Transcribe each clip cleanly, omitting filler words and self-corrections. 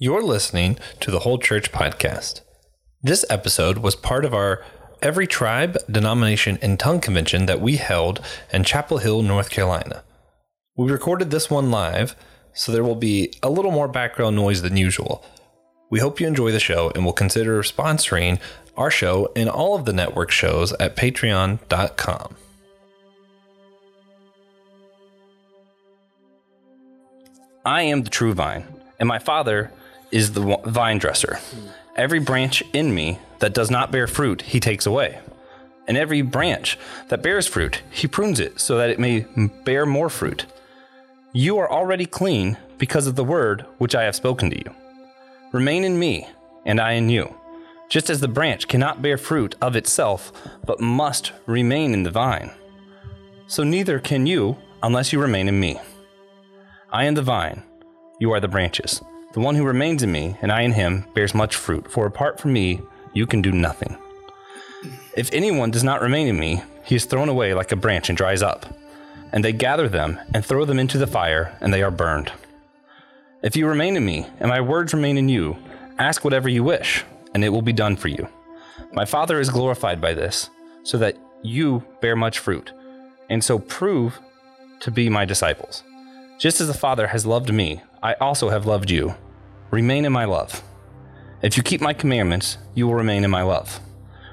You're listening to The Whole Church Podcast. This episode was part of our Every Tribe, Denomination, and Tongue Convention that we held in Chapel Hill, North Carolina. We recorded this one live, so there will be a little more background noise than usual. We hope you enjoy the show and will consider sponsoring our show and all of the network shows at patreon.com. I am the true vine, and my Father is the vine dresser. Every branch in me that does not bear fruit, he takes away. And every branch that bears fruit, he prunes it so that it may bear more fruit. You are already clean because of the word which I have spoken to you. Remain in me, and I in you. Just as the branch cannot bear fruit of itself, but must remain in the vine, so neither can you unless you remain in me. I am the vine, you are the branches. The one who remains in me, and I in him, bears much fruit, for apart from me, you can do nothing. If anyone does not remain in me, he is thrown away like a branch and dries up, and they gather them and throw them into the fire, and they are burned. If you remain in me, and my words remain in you, ask whatever you wish, and it will be done for you. My Father is glorified by this, so that you bear much fruit, and so prove to be my disciples. Just as the Father has loved me, I also have loved you. Remain in my love. If you keep my commandments, you will remain in my love,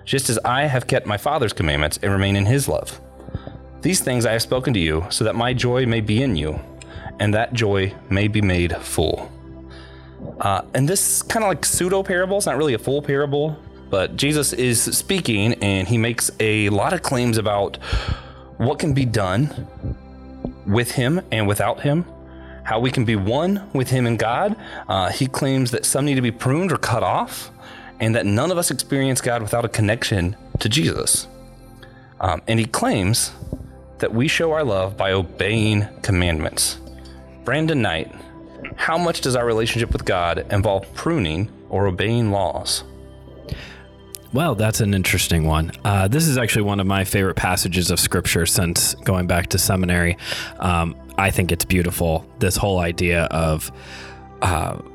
just as I have kept my Father's commandments and remain in his love. These things I have spoken to you, so that my joy may be in you, and that joy may be made full. And this is kind of like pseudo parable. It's not really a full parable, but Jesus is speaking and he makes a lot of claims about what can be done with him and without him, how we can be one with him and God. He claims that some need to be pruned or cut off, and that none of us experience God without a connection to Jesus. And he claims that we show our love by obeying commandments. Brandon Knight, how much does our relationship with God involve pruning or obeying laws? Well, that's an interesting one. This is actually one of my favorite passages of scripture since going back to seminary. I think it's beautiful, this whole idea of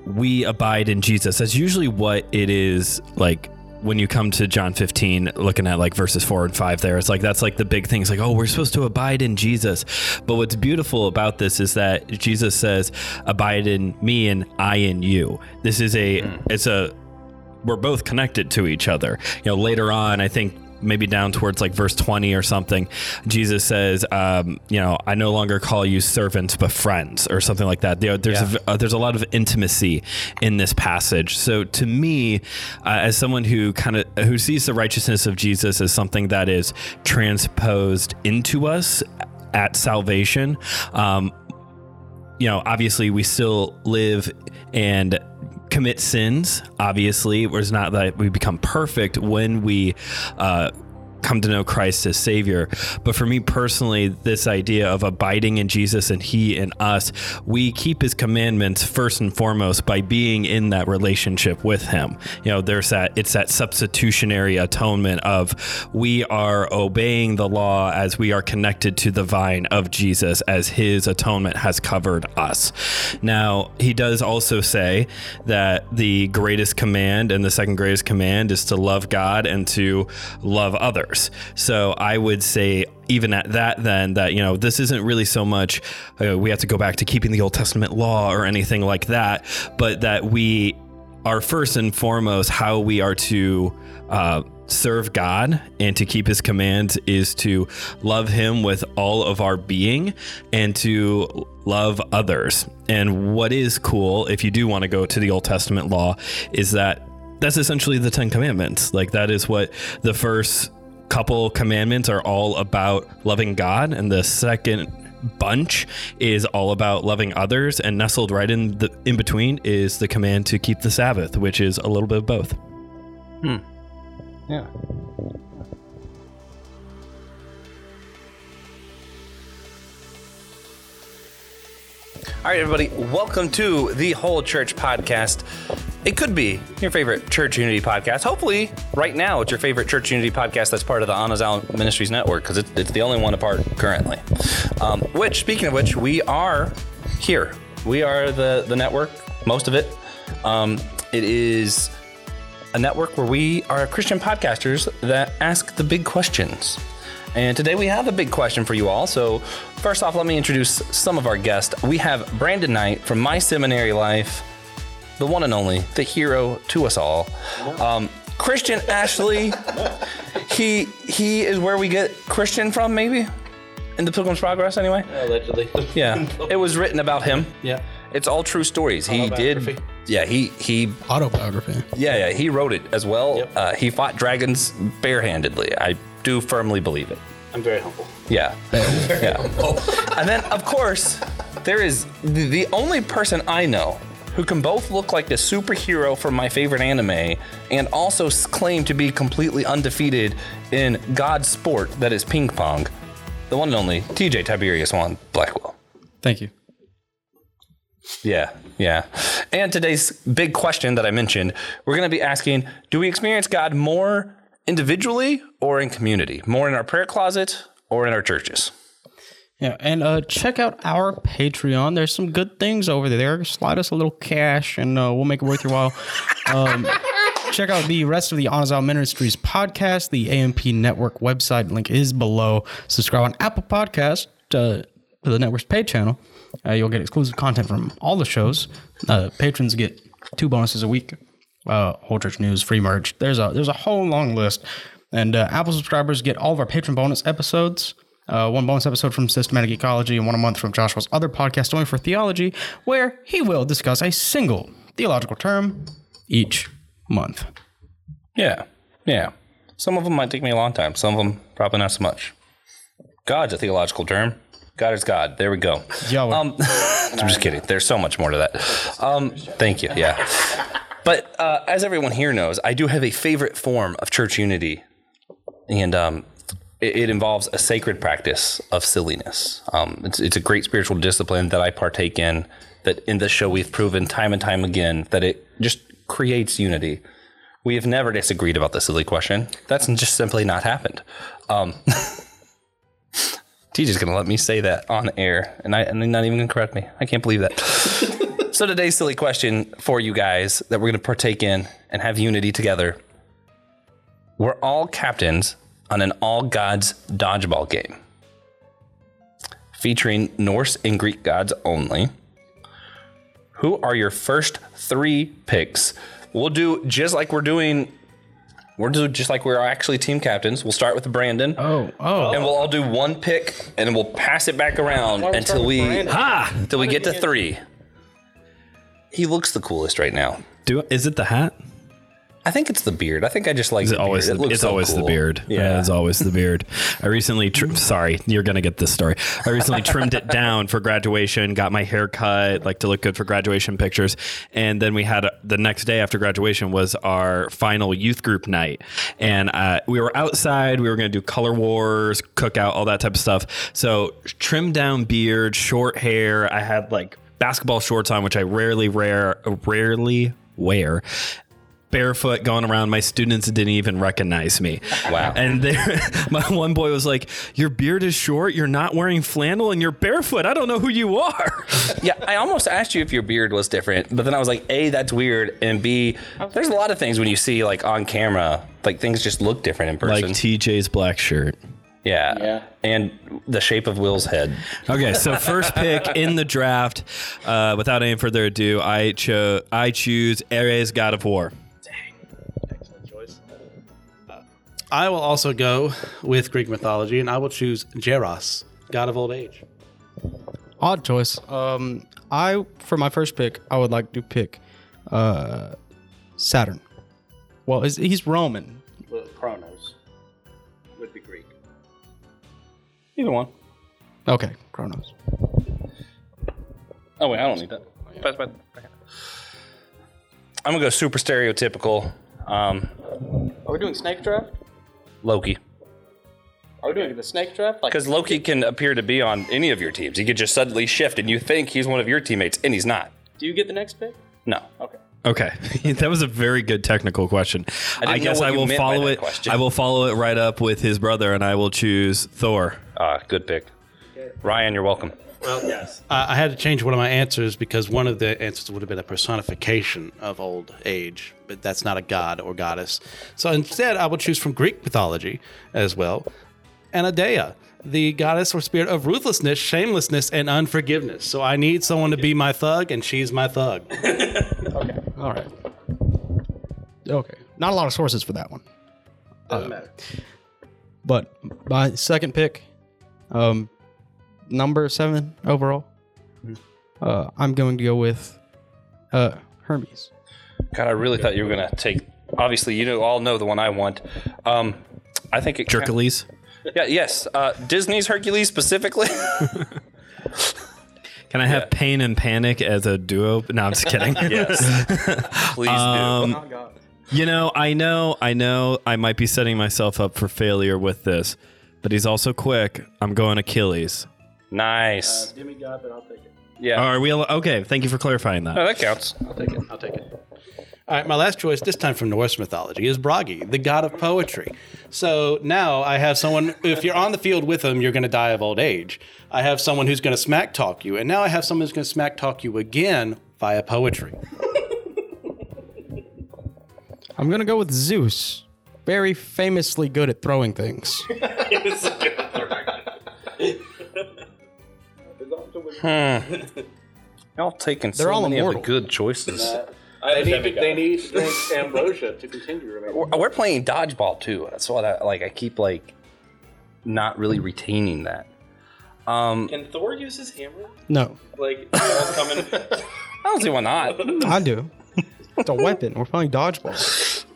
we abide in Jesus. That's usually what it is like when you come to John 15, looking at like verses 4 and 5 there. It's like, that's like the big thing. It's like, oh, we're supposed to abide in Jesus. But what's beautiful about this is that Jesus says, abide in me and I in you. This is we're both connected to each other. You know, later on, I think maybe down towards like verse 20 or something, Jesus says, I no longer call you servants, but friends, or something like that. There's a lot of intimacy in this passage. So to me, as someone who sees the righteousness of Jesus as something that is transposed into us at salvation, obviously we still live and commit sins. Obviously, it's not that we become perfect when we come to know Christ as Savior. But for me personally, this idea of abiding in Jesus and he in us, we keep his commandments first and foremost by being in that relationship with him. You know, it's that substitutionary atonement of we are obeying the law as we are connected to the vine of Jesus, as his atonement has covered us. Now, he does also say that the greatest command and the second greatest command is to love God and to love others. So I would say even at that then that, you know, this isn't really so much we have to go back to keeping the Old Testament law or anything like that, but that we are first and foremost how we are to serve God and to keep his commands is to love him with all of our being and to love others. And what is cool, if you do want to go to the Old Testament law, is that that's essentially the Ten Commandments. Like that is what the first couple commandments are all about, loving God, and the second bunch is all about loving others, and nestled right in between is the command to keep the Sabbath, which is a little bit of both. Yeah. All right, everybody, welcome to The Whole Church Podcast. It could be your favorite church unity podcast. Hopefully, right now, it's your favorite church unity podcast that's part of the Anazao Ministries network, because it's the only one apart currently. Speaking of which, we are here. We are the network, most of it. It is a network where we are Christian podcasters that ask the big questions. And today we have a big question for you all. So first off, let me introduce some of our guests. We have Brandon Knight from My Seminary Life, the one and only, the hero to us all. Christian Ashley, he is where we get Christian from, maybe? In the Pilgrim's Progress, anyway? Allegedly. Yeah, it was written about him. Yeah. It's all true stories. He did. Yeah, he autobiography. Yeah, he wrote it as well. Yep. He fought dragons barehandedly. I do firmly believe it. I'm very humble. Yeah. Humble. And then, of course, there is the only person I know who can both look like the superhero from my favorite anime and also claim to be completely undefeated in God's sport that is ping pong, the one and only TJ Tiberius Juan Blackwell. Thank you. Yeah. And today's big question that I mentioned, we're going to be asking, do we experience God more individually or in community? More in our prayer closet or in our churches? Yeah, and check out our Patreon. There's some good things over there. Slide us a little cash and we'll make it worth your while. Check out the rest of the Anazao Ministries podcast. The AMP Network website link is below. Subscribe on Apple Podcasts to the network's paid channel. You'll get exclusive content from all the shows. Patrons get 2 bonuses a week. Whole church news, free merch. There's a whole long list. And Apple subscribers get all of our patron bonus episodes. One bonus episode from Systematic Ecology and one a month from Joshua's other podcast, Only for Theology, where he will discuss a single theological term each month. Yeah. Some of them might take me a long time. Some of them probably not so much. God's a theological term. God is God. There we go. I'm just kidding. There's so much more to that. Thank you. Yeah. But as everyone here knows, I do have a favorite form of church unity. And it involves a sacred practice of silliness. It's a great spiritual discipline that I partake in, that in this show we've proven time and time again that it just creates unity. We have never disagreed about the silly question. That's just simply not happened. TJ's going to let me say that on air, and they're not even going to correct me. I can't believe that. So today's silly question for you guys that we're going to partake in and have unity together. We're all captains on an all gods dodgeball game featuring Norse and Greek gods only. Who are your first 3 picks? We'll do just like we're actually team captains. We'll start with Brandon. Oh. And we'll all do one pick, and we'll pass it back around until we get to 3. He looks the coolest right now. Is it the hat? I think it's the beard. I think I just like the beard. The beard. Yeah, it's always the beard. I recently, sorry, you're going to get this story. I recently trimmed it down for graduation, got my hair cut, like to look good for graduation pictures. And then we had the next day after graduation was our final youth group night. And we were outside. We were going to do color wars, cookout, all that type of stuff. So trimmed down beard, short hair. I had like basketball shorts on, which I rarely wear. Barefoot going around. My students didn't even recognize me. Wow. And my one boy was like, your beard is short, you're not wearing flannel, and you're barefoot. I don't know who you are. Yeah, I almost asked you if your beard was different, but then I was like, A, that's weird, and B, there's a lot of things when you see like on camera, like things just look different in person. Like TJ's black shirt. Yeah. And the shape of Will's head. Okay, so first pick in the draft, without any further ado, I choose Ares, God of War. I will also go with Greek mythology, and I will choose Geros, god of old age. Odd choice. For my first pick, I would like to pick Saturn. Well, he's Roman. Well, Kronos would be Greek. Either one. Okay, Kronos. Oh, wait, I don't need that. I'm going to go super stereotypical. Are we doing snake draft? Loki. Are we doing the snake draft? Because Loki can appear to be on any of your teams. He could just suddenly shift, and you think he's one of your teammates, and he's not. Do you get the next pick? No. Okay. That was a very good technical question. I guess I will follow it. I will follow it right up with his brother, and I will choose Thor. Good pick. Ryan, you're welcome. Well, yes. I had to change one of my answers because one of the answers would have been a personification of old age, but that's not a god or goddess. So instead, I will choose from Greek mythology as well, Anadeia, the goddess or spirit of ruthlessness, shamelessness, and unforgiveness. So I need someone to be my thug, and she's my thug. Okay. All right. Okay. Not a lot of sources for that one. Doesn't matter. But my second pick, number 7 overall, I'm going to go with Hermes. God, I really thought you were going to take... Obviously, you all know the one I want. I think it... Hercules? Yeah, yes. Disney's Hercules specifically. Can I have Pain and Panic as a duo? No, I'm just kidding. Yes. Please do. Oh, God. You know, I know I might be setting myself up for failure with this, but he's also quick. I'm going Achilles. Nice. Give me God, but I'll take it. Yeah. Are we okay? Thank you for clarifying that. Oh, that counts. I'll take it. All right, my last choice, this time from Norse mythology, is Bragi, the god of poetry. So now I have someone, if you're on the field with him, you're going to die of old age. I have someone who's going to smack talk you, and now I have someone who's going to smack talk you again via poetry. I'm going to go with Zeus, very famously good at throwing things. Y'all taking so many of the good choices. They need strength ambrosia to continue remaining. We're playing dodgeball too. That's why I keep not really retaining that. Can Thor use his hammer? No. I don't see why not. I do. It's a weapon. We're playing dodgeball.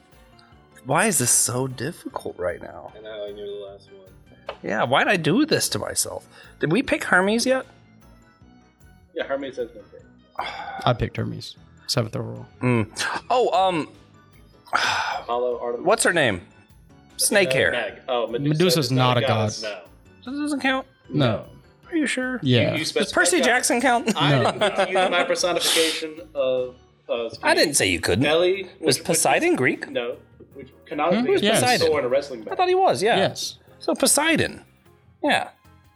Why is this so difficult right now? I know, I knew the last one. Yeah, why'd I do this to myself? Did we pick Hermes yet? Yeah, Hermes has been picked. I picked Hermes. 7th overall. Mm. Oh, Apollo, Artemis. What's her name? Snake hair. Medusa's not a god. No. That doesn't count? No. Are you sure? Yeah. Does Percy Jackson count? I didn't use my personification of... I didn't say you couldn't. Nelly, was Poseidon Greek? No. Which canonically is Poseidon. In a wrestling match. I thought he was, yeah. Yes. So Poseidon. Yeah.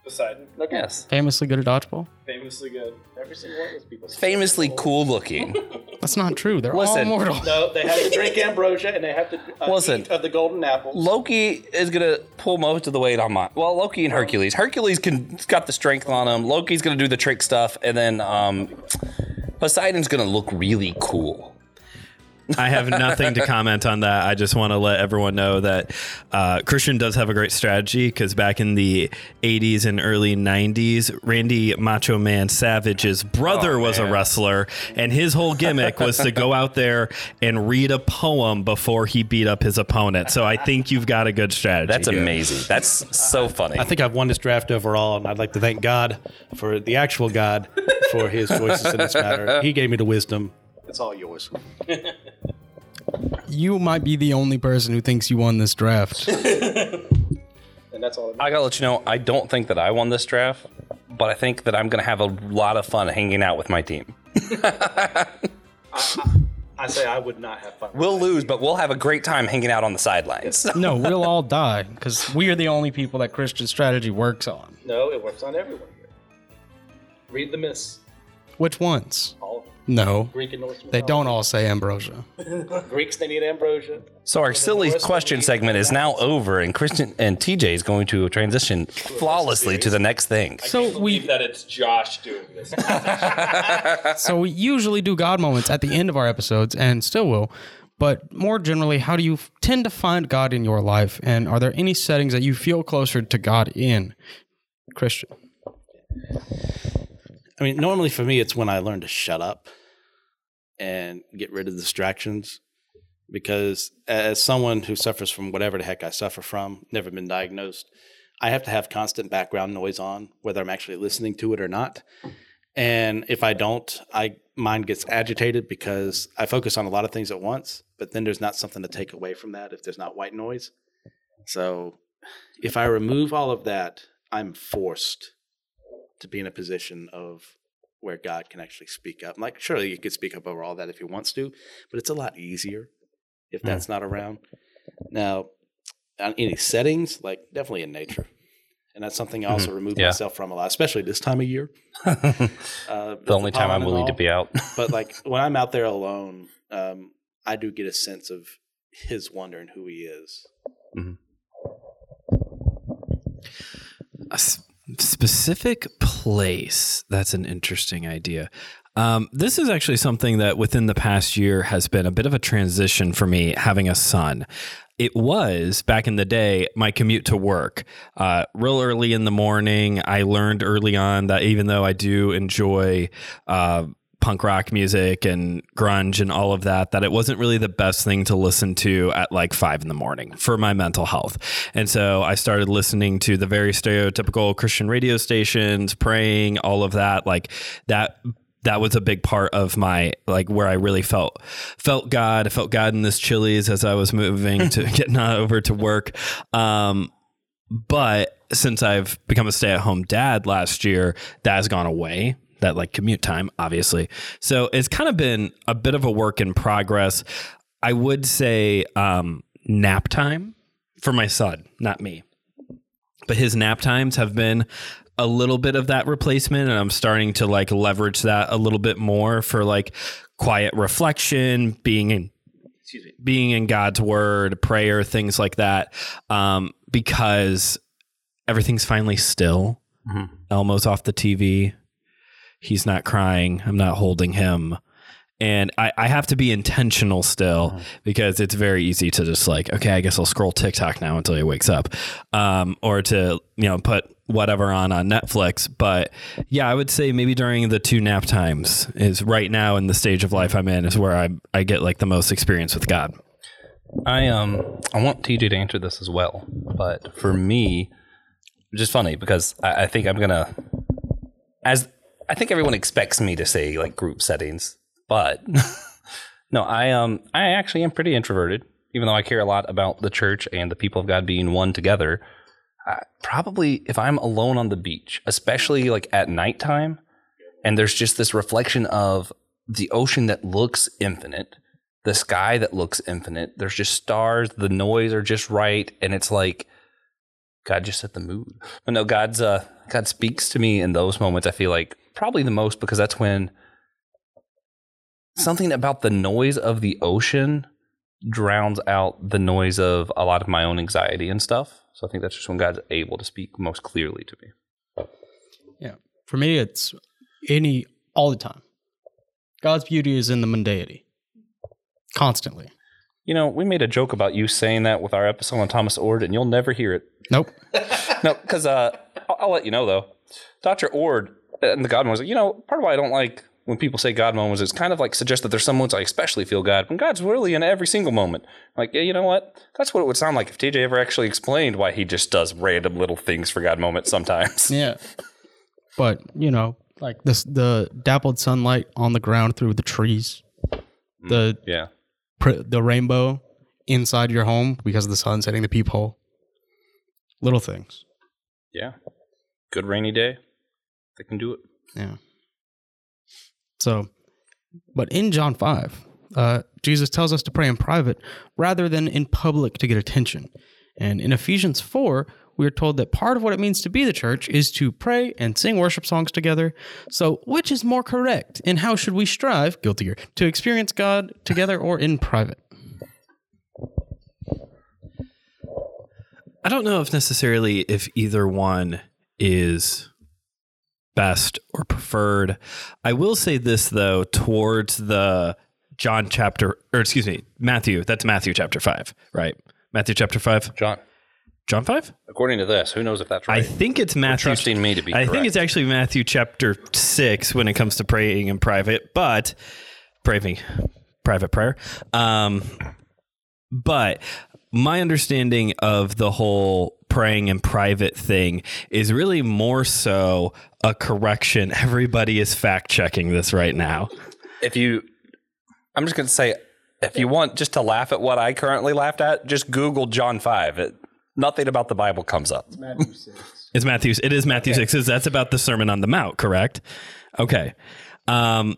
Poseidon. Okay. Yes. Famously good at dodgeball. Famously good. Every single one of those people. Famously cool looking. That's not true. They're all mortal. No, they have to drink ambrosia and they have to eat of the golden apple. Loki is gonna pull most of the weight on mine. Well, Loki and Hercules. Hercules got the strength on him. Loki's gonna do the trick stuff, and then Poseidon's gonna look really cool. I have nothing to comment on that. I just want to let everyone know that Christian does have a great strategy because back in the 80s and early 90s, Randy Macho Man Savage's brother was a wrestler, and his whole gimmick was to go out there and read a poem before he beat up his opponent. So I think you've got a good strategy. That's amazing. That's so funny. I think I've won this draft overall, and I'd like to thank God for the actual God for his choices in this matter. He gave me the wisdom. It's all yours. You might be the only person who thinks you won this draft. And that's all. I gotta let you know, I don't think that I won this draft, but I think that I'm gonna have a lot of fun hanging out with my team. I say I would not have fun. We'll lose, but we'll have a great time hanging out on the sidelines. No, we'll all die because we are the only people that Christian strategy works on. No, it works on everyone here. Read the myths. Which ones? All of them. No, Greek and Norse they don't all say ambrosia. Greeks, they need ambrosia. So our silly question segment is now over, and Christian and TJ is going to transition flawlessly to the next thing. So I believe that it's Josh doing this. So we usually do God moments at the end of our episodes, and still will. But more generally, how do you tend to find God in your life, and are there any settings that you feel closer to God in, Christian? I mean, normally for me, it's when I learn to shut up and get rid of distractions, because as someone who suffers from whatever the heck I suffer from, never been diagnosed, I have to have constant background noise on, whether I'm actually listening to it or not. And if I don't, mine gets agitated because I focus on a lot of things at once, but then there's not something to take away from that if there's not white noise. So if I remove all of that, I'm forced to be in a position of where God can actually speak up. Like, surely you could speak up over all that if he wants to, but it's a lot easier if that's not around. Now, on any settings, definitely in nature. And that's something I also remove myself from a lot, especially this time of year. The only time I'm willing to be out. But like when I'm out there alone, I do get a sense of his wonder and who he is. A specific place. That's an interesting idea. This is actually something that within the past year has been a bit of a transition for me having a son. It was, back in the day, my commute to work. Real early in the morning, I learned early on that even though I do enjoy punk rock music and grunge and all of that, that it wasn't really the best thing to listen to at like 5 a.m. for my mental health. And so I started listening to the very stereotypical Christian radio stations, praying, all of that, like that. That was a big part of my, like, where I really felt God. I felt God in this Chili's as I was moving to getting over to work. But since I've become a stay-at-home dad last year, that has gone away. That like commute time, obviously. So it's kind of been a bit of a work in progress. I would say nap time for my son, not me, but his nap times have been a little bit of that replacement, and I'm starting to like leverage that a little bit more for like quiet reflection, being in God's word, prayer, things like that. Because everything's finally still. Elmo's off the TV. He's not crying. I'm not holding him. And I have to be intentional still because it's very easy to just like, okay, I guess I'll scroll TikTok now until he wakes up, or to, you know, put whatever on Netflix. But yeah, I would say maybe during the 2 nap times is right now in the stage of life I'm in is where I get like the most experience with God. I want TJ to answer this as well, but for me, which is funny because I think I'm gonna, as I think everyone expects me to say like group settings. But no, I actually am pretty introverted, even though I care a lot about the church and the people of God being one together. Probably if I'm alone on the beach, especially like at nighttime, and there's just this reflection of the ocean that looks infinite, the sky that looks infinite. There's just stars. The noise are just right. And it's like God just set the mood. But no, God speaks to me in those moments. I feel like probably the most, because that's when something about the noise of the ocean drowns out the noise of a lot of my own anxiety and stuff. So I think that's just when God's able to speak most clearly to me. Yeah. For me, it's all the time. God's beauty is in the mundanity. Constantly. You know, we made a joke about you saying that with our episode on Thomas Ord, and you'll never hear it. Nope. No, because I'll let you know, though. Dr. Ord and the God was like, you know, part of why I don't like when people say God moments, it's kind of like suggest that there's some moments I especially feel God, when God's really in every single moment. Like, yeah, you know what? That's what it would sound like if TJ ever actually explained why he just does random little things for God moments sometimes. Yeah. But, you know, like this, the dappled sunlight on the ground through the trees, the rainbow inside your home because of the sun's hitting the peephole. Little things. Yeah. Good rainy day. They can do it. Yeah. So, but in John 5, Jesus tells us to pray in private rather than in public to get attention. And in Ephesians 4, we are told that part of what it means to be the church is to pray and sing worship songs together. So, which is more correct? And how should we strive, guiltier, to experience God together or in private? I don't know if necessarily if either one is best or preferred. I will say this though, towards the Matthew. That's Matthew chapter 5, right? Matthew chapter 5. John 5? According to this, who knows if that's right? I think it's Matthew. You're trusting me to be correct. I think it's actually Matthew chapter 6 when it comes to praying in private, but private prayer. But my understanding of the whole praying in private thing is really more so a correction. Everybody is fact checking this right now. I'm just going to say, if you want just to laugh at what I currently laughed at, just Google John 5. Nothing about the Bible comes up. It's Matthew 6. It is Matthew 6. That's about the Sermon on the Mount, correct? Okay. So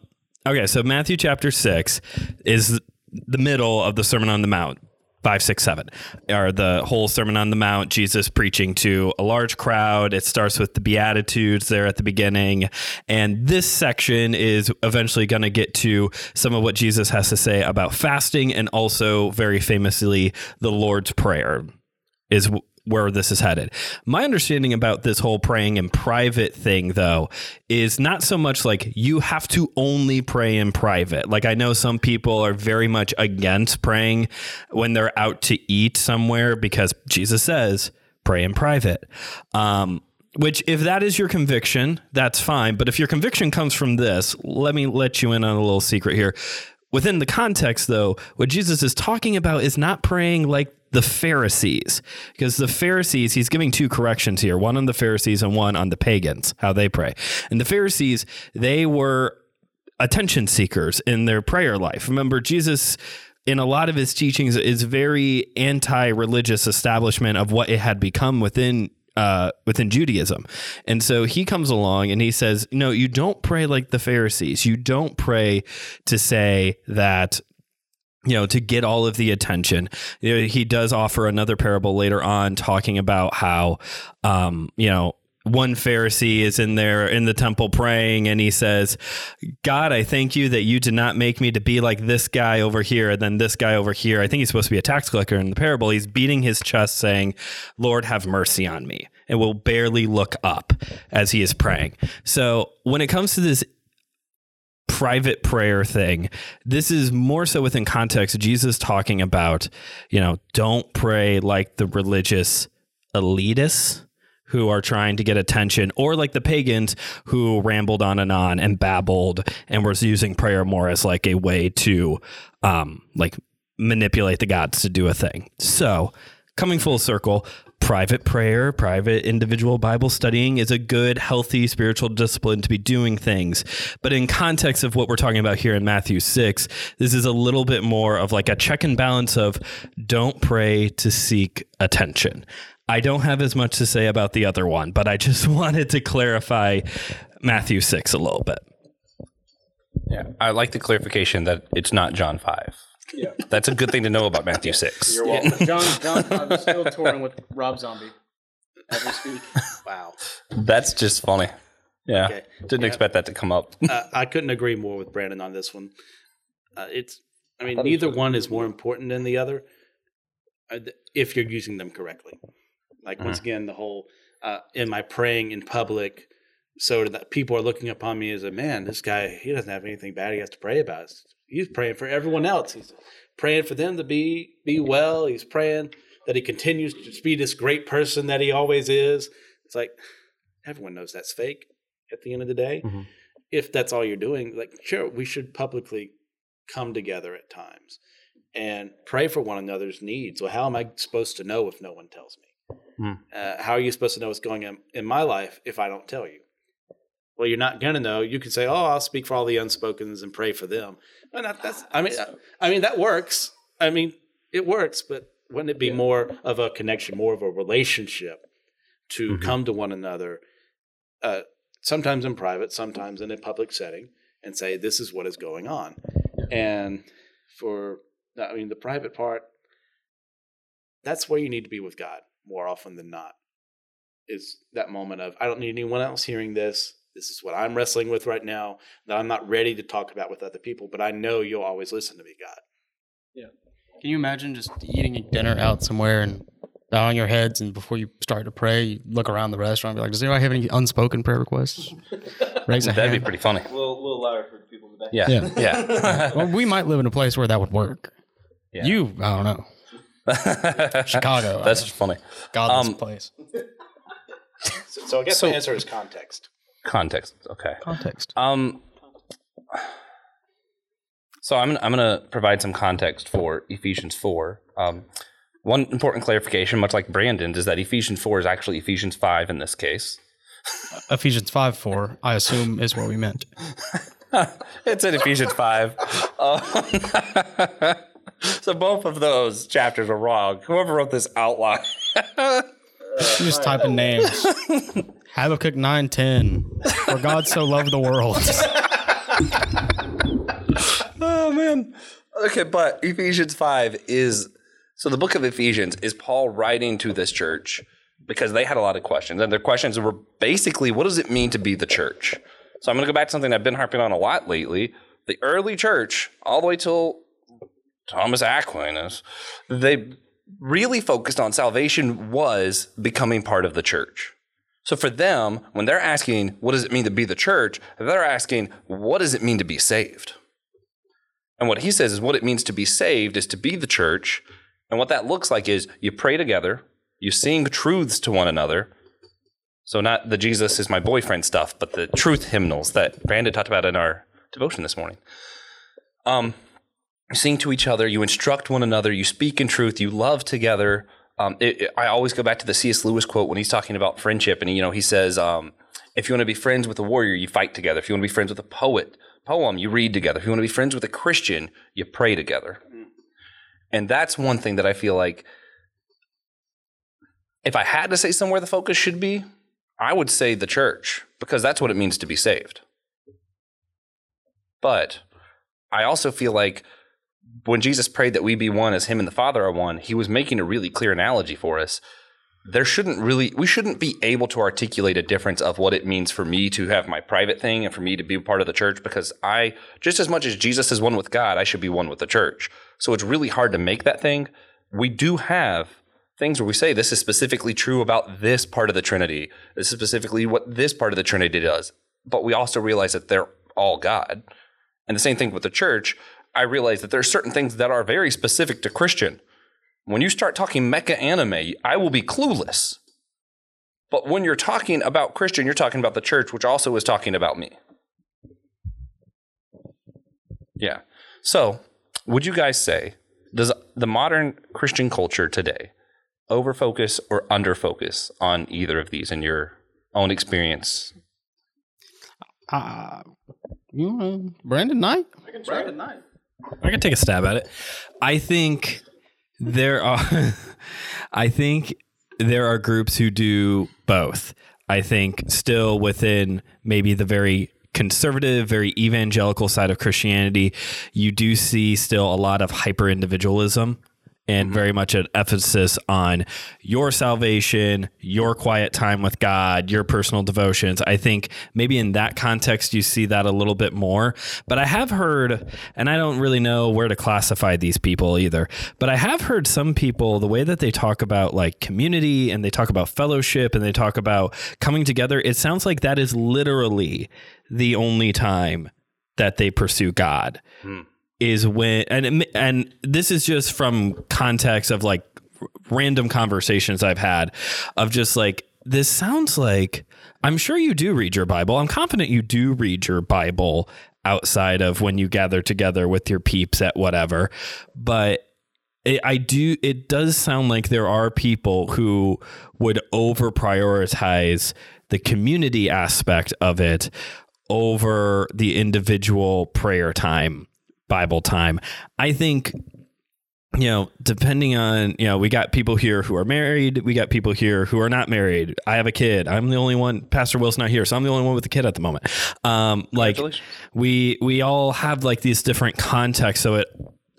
Matthew chapter 6 is the middle of the Sermon on the Mount. 5, 6, 7 are the whole Sermon on the Mount, Jesus preaching to a large crowd. It starts with the Beatitudes there at the beginning. And this section is eventually going to get to some of what Jesus has to say about fasting, and also very famously, the Lord's Prayer is where this is headed. My understanding about this whole praying in private thing, though, is not so much like you have to only pray in private. Like, I know some people are very much against praying when they're out to eat somewhere because Jesus says, pray in private. Which, if that is your conviction, that's fine. But if your conviction comes from this, let me let you in on a little secret here. Within the context, though, what Jesus is talking about is not praying like the Pharisees, because the Pharisees, he's giving two corrections here, one on the Pharisees and one on the pagans, how they pray. And the Pharisees, they were attention seekers in their prayer life. Remember, Jesus, in a lot of his teachings, is very anti-religious establishment of what it had become within Judaism. And so he comes along and he says, no, you don't pray like the Pharisees. You don't pray to say that, you know, to get all of the attention. You know, he does offer another parable later on talking about how, you know, one Pharisee is in there in the temple praying, and he says, God, I thank you that you did not make me to be like this guy over here. And then this guy over here, I think he's supposed to be a tax collector in the parable. He's beating his chest saying, Lord, have mercy on me, and will barely look up as he is praying. So when it comes to this private prayer thing, this is more so within context, Jesus talking about, you know, don't pray like the religious elitists who are trying to get attention, or like the pagans who rambled on and babbled and was using prayer more as like a way to like manipulate the gods to do a thing. So coming full circle, private prayer, private individual Bible studying is a good, healthy spiritual discipline to be doing things. But in context of what we're talking about here in Matthew 6, this is a little bit more of like a check and balance of don't pray to seek attention. I don't have as much to say about the other one, but I just wanted to clarify Matthew 6 a little bit. Yeah, I like the clarification that it's not John 5. Yeah. That's a good thing to know about Matthew 6. You're welcome. Yeah. John is still touring with Rob Zombie as we speak. Wow. That's just funny. Yeah. Okay. Didn't expect that to come up. I couldn't agree more with Brandon on this one. Neither one is more important than the other if you're using them correctly. Like, once again, the whole, am I praying in public so that people are looking upon me as a man, this guy, he doesn't have anything bad he has to pray about. He's praying for everyone else. He's praying for them to be well. He's praying that he continues to be this great person that he always is. It's like, everyone knows that's fake at the end of the day. Mm-hmm. If that's all you're doing, like, sure, we should publicly come together at times and pray for one another's needs. Well, how am I supposed to know if no one tells me? Mm. How are you supposed to know what's going on in my life if I don't tell you? Well, you're not going to know. You can say, oh, I'll speak for all the unspokens and pray for them. Well, that works. I mean, it works, but wouldn't it be more of a connection, more of a relationship to come to one another, sometimes in private, sometimes in a public setting, and say, this is what is going on. And the private part, that's where you need to be with God more often than not, is that moment of, I don't need anyone else hearing this. This is what I'm wrestling with right now that I'm not ready to talk about with other people, but I know you'll always listen to me, God. Yeah. Can you imagine just eating dinner out somewhere and bowing your heads, and before you start to pray, you look around the restaurant and be like, does anybody have any unspoken prayer requests? Raise a hand. That'd be pretty funny. We'll allow it for people to back. Yeah. Well, we might live in a place where that would work. Yeah. I don't know. Chicago. That's just funny. Godless place. So I guess the answer is context. Context. Okay. Context. So I'm going to provide some context for Ephesians 4. One important clarification, much like Brandon's, is that Ephesians 4 is actually Ephesians 5 in this case. Ephesians 5:4, I assume, is what we meant. It's in Ephesians 5. So both of those chapters are wrong. Whoever wrote this outline. You just type in names. Habakkuk 9:10. For God so loved the world. Oh man. Okay, but Ephesians 5 is So the book of Ephesians is Paul writing to this church because they had a lot of questions. And their questions were basically, what does it mean to be the church? So I'm going to go back to something I've been harping on a lot lately. The early church, all the way till Thomas Aquinas, they really focused on salvation was becoming part of the church. So for them, when they're asking, what does it mean to be the church? They're asking, what does it mean to be saved? And what he says is what it means to be saved is to be the church. And what that looks like is you pray together, you sing truths to one another. So not the Jesus is my boyfriend stuff, but the truth hymnals that Brandon talked about in our devotion this morning. You sing to each other, you instruct one another, you speak in truth, you love together. I always go back to the C.S. Lewis quote when he's talking about friendship, and he says, if you want to be friends with a warrior, you fight together. If you want to be friends with a poem, you read together. If you want to be friends with a Christian, you pray together. And that's one thing that I feel like if I had to say somewhere the focus should be, I would say the church, because that's what it means to be saved. But I also feel like when Jesus prayed that we be one as him and the Father are one, he was making a really clear analogy for us. We shouldn't be able to articulate a difference of what it means for me to have my private thing and for me to be part of the church, because just as much as Jesus is one with God, I should be one with the church. So it's really hard to make that thing. We do have things where we say this is specifically true about this part of the Trinity. This is specifically what this part of the Trinity does. But we also realize that they're all God. And the same thing with the church. I realize that there are certain things that are very specific to Christian. When you start talking mecha anime, I will be clueless. But when you're talking about Christian, you're talking about the church, which also is talking about me. Yeah. So would you guys say, does the modern Christian culture today overfocus or underfocus on either of these in your own experience? Brandon Knight? I can take a stab at it. I think there are groups who do both. I think still within maybe the very conservative, very evangelical side of Christianity, you do see still a lot of hyper individualism and very much an emphasis on your salvation, your quiet time with God, your personal devotions. I think maybe in that context, you see that a little bit more. But I have heard, and I don't really know where to classify these people either, but I have heard some people, the way that they talk about like community and they talk about fellowship and they talk about coming together, it sounds like that is literally the only time that they pursue God. Is when, and this is just from context of like random conversations I've had of just like, this sounds like, I'm sure you do read your Bible. I'm confident you do read your Bible outside of when you gather together with your peeps at whatever. But it does sound like there are people who would over prioritize the community aspect of it over the individual prayer time. Bible time. I think, depending on, we got people here who are married. We got people here who are not married. I have a kid. I'm the only one. Pastor Will's not here. So I'm the only one with a kid at the moment. Like we all have like these different contexts. So it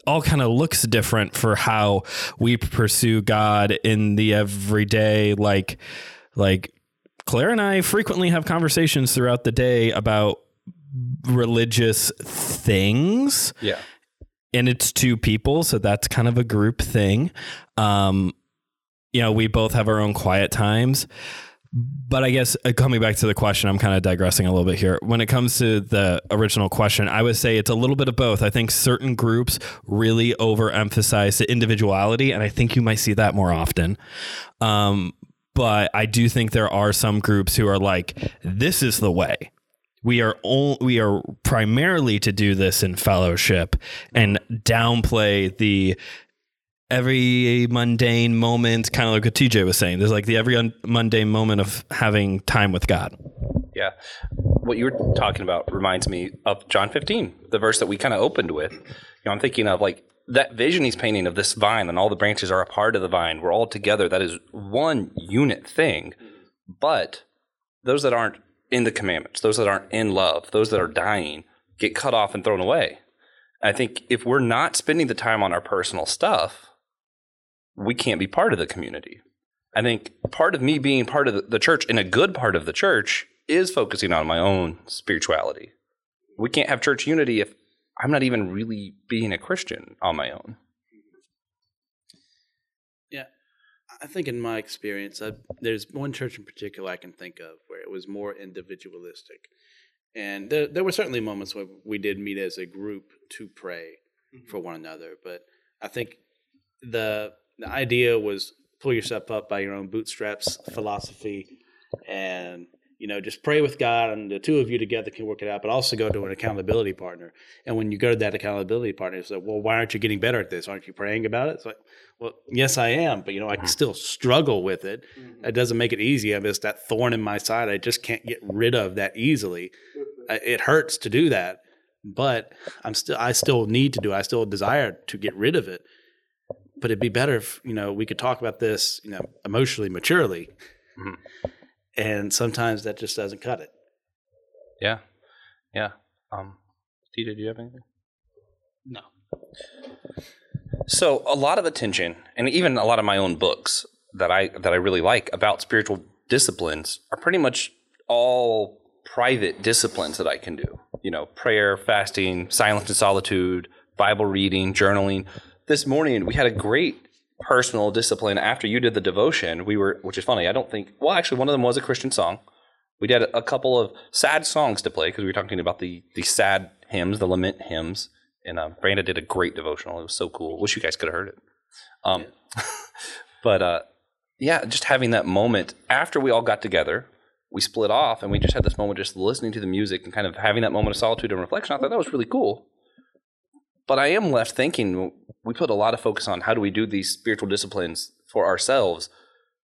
all kind of looks different for how we pursue God in the everyday, like Claire and I frequently have conversations throughout the day about religious things. Yeah. And it's two people. So that's kind of a group thing. We both have our own quiet times, but I guess coming back to the question, I'm kind of digressing a little bit here. When it comes to the original question, I would say it's a little bit of both. I think certain groups really overemphasize the individuality. And I think you might see that more often. But I do think there are some groups who are like, this is the way. We are primarily to do this in fellowship and downplay the every mundane moment, kind of like what TJ was saying. There's like the every mundane moment of having time with God. Yeah. What you were talking about reminds me of John 15, the verse that we kind of opened with. I'm thinking of like that vision he's painting of this vine and all the branches are a part of the vine. We're all together. That is one unit thing. But those that aren't in the commandments, those that aren't in love, those that are dying, get cut off and thrown away. I think if we're not spending the time on our personal stuff, we can't be part of the community. I think part of me being part of the church, and a good part of the church, is focusing on my own spirituality. We can't have church unity if I'm not even really being a Christian on my own. Yeah. I think in my experience, there's one church in particular I can think of where it was more individualistic. And there were certainly moments where we did meet as a group to pray for one another. But I think the idea was pull yourself up by your own bootstraps philosophy, and just pray with God, and the two of you together can work it out, but also go to an accountability partner. And when you go to that accountability partner, it's like, well, why aren't you getting better at this? Aren't you praying about it? It's like, well, yes, I am, but I can still struggle with it. Mm-hmm. It doesn't make it easy. I mean, it's that thorn in my side. I just can't get rid of that easily. It hurts to do that, but I still need to do it. I still desire to get rid of it. But it'd be better if, we could talk about this, emotionally, maturely. Mm-hmm. And sometimes that just doesn't cut it. Yeah. Yeah. Tita, do you have anything? No. So a lot of attention, and even a lot of my own books that I really like about spiritual disciplines, are pretty much all private disciplines that I can do. Prayer, fasting, silence and solitude, Bible reading, journaling. This morning we had a great personal discipline. After you did the devotion, which is funny, actually one of them was a Christian song. We did a couple of sad songs to play because we were talking about the sad hymns, the lament hymns, and Brandon did a great devotional. It was so cool. Wish you guys could have heard it. Yeah, just having that moment after we all got together, we split off and we just had this moment just listening to the music and kind of having that moment of solitude and reflection. I thought that was really cool. But I am left thinking, we put a lot of focus on how do we do these spiritual disciplines for ourselves.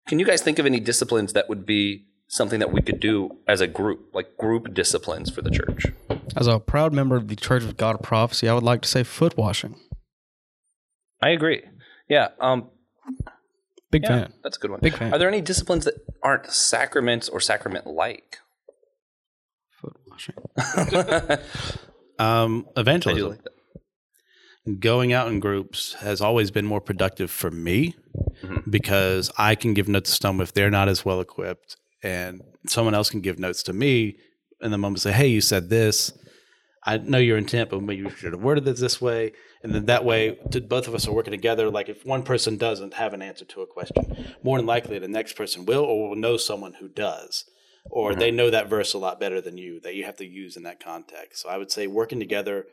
Can you guys think of any disciplines that would be something that we could do as a group, like group disciplines for the church? As a proud member of the Church of God of Prophecy, I would like to say foot washing. I agree. Yeah. Big fan. That's a good one. Big fan. Are there any disciplines that aren't sacraments or sacrament-like? Foot washing. Evangelism. I do like that. Going out in groups has always been more productive for me because I can give notes to someone if they're not as well equipped, and someone else can give notes to me in the moment, say, hey, you said this. I know your intent, but maybe you should have worded it this way. And then that way, both of us are working together. Like if one person doesn't have an answer to a question, more than likely the next person will, or will know someone who does, or they know that verse a lot better than you that you have to use in that context. So I would say working together,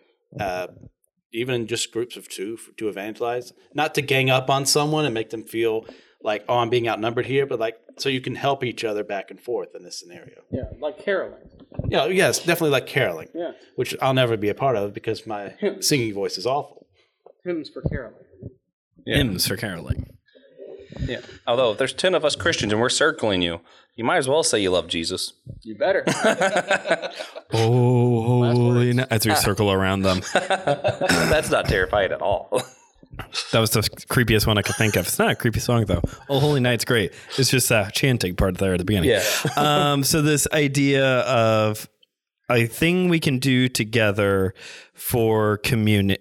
even in just groups of two to evangelize, not to gang up on someone and make them feel like, oh, I'm being outnumbered here, but like, so you can help each other back and forth in this scenario. Yeah, like caroling. Yeah, yes, definitely like caroling. Yeah, which I'll never be a part of because my singing voice is awful. Hymns for caroling. Yeah. Hymns for caroling. Yeah. Although if there's 10 of us Christians and we're circling you, you might as well say you love Jesus. You better. Oh, holy night. As we circle around them. That's not terrifying at all. That was the creepiest one I could think of. It's not a creepy song, though. Oh, holy night's great. It's just a chanting part there at the beginning. Yeah. So this idea of a thing we can do together for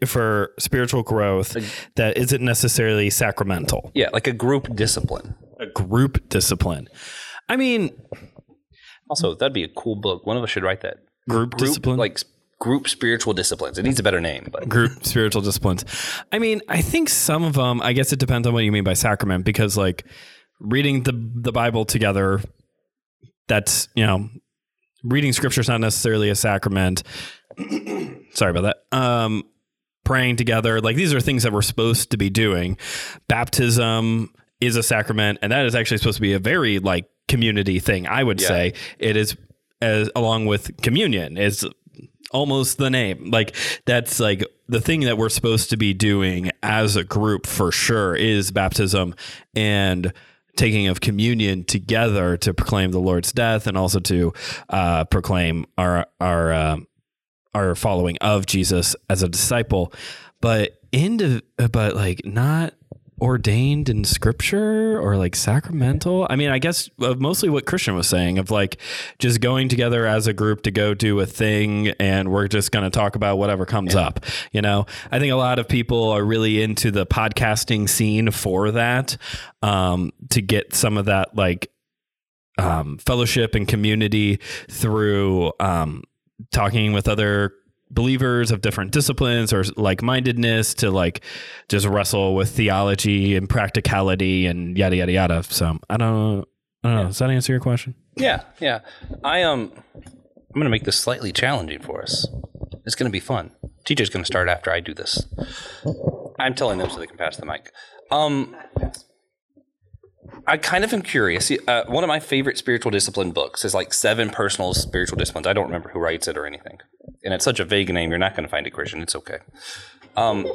for spiritual growth that isn't necessarily sacramental. Yeah, like a group discipline. A group discipline. I mean, also that'd be a cool book. One of us should write that. Group discipline, like group spiritual disciplines. It needs a better name, but group spiritual disciplines. I mean, I think some of them. I guess it depends on what you mean by sacrament, because like reading the Bible together, that's reading scripture is not necessarily a sacrament. Sorry about that. Praying together, like these are things that we're supposed to be doing. Baptism is a sacrament, and that is actually supposed to be a very like community thing. I would say it is, as along with communion is almost the name. Like that's like the thing that we're supposed to be doing as a group for sure is baptism and taking of communion together to proclaim the Lord's death and also to proclaim our following of Jesus as a disciple, but like not ordained in scripture or like sacramental? I mean, I guess mostly what Christian was saying of like just going together as a group to go do a thing and we're just going to talk about whatever comes up. You know, I think a lot of people are really into the podcasting scene for that, to get some of that like fellowship and community through talking with other believers of different disciplines or like-mindedness to like just wrestle with theology and practicality and yada, yada, yada. So I don't know. Does that answer your question? Yeah. Yeah. I'm going to make this slightly challenging for us. It's going to be fun. TJ's going to start after I do this. I'm telling them so they can pass the mic. I kind of am curious. One of my favorite spiritual discipline books is like 7 personal spiritual disciplines. I don't remember who writes it or anything. And it's such a vague name. You're not going to find it, Christian. It's okay. I'm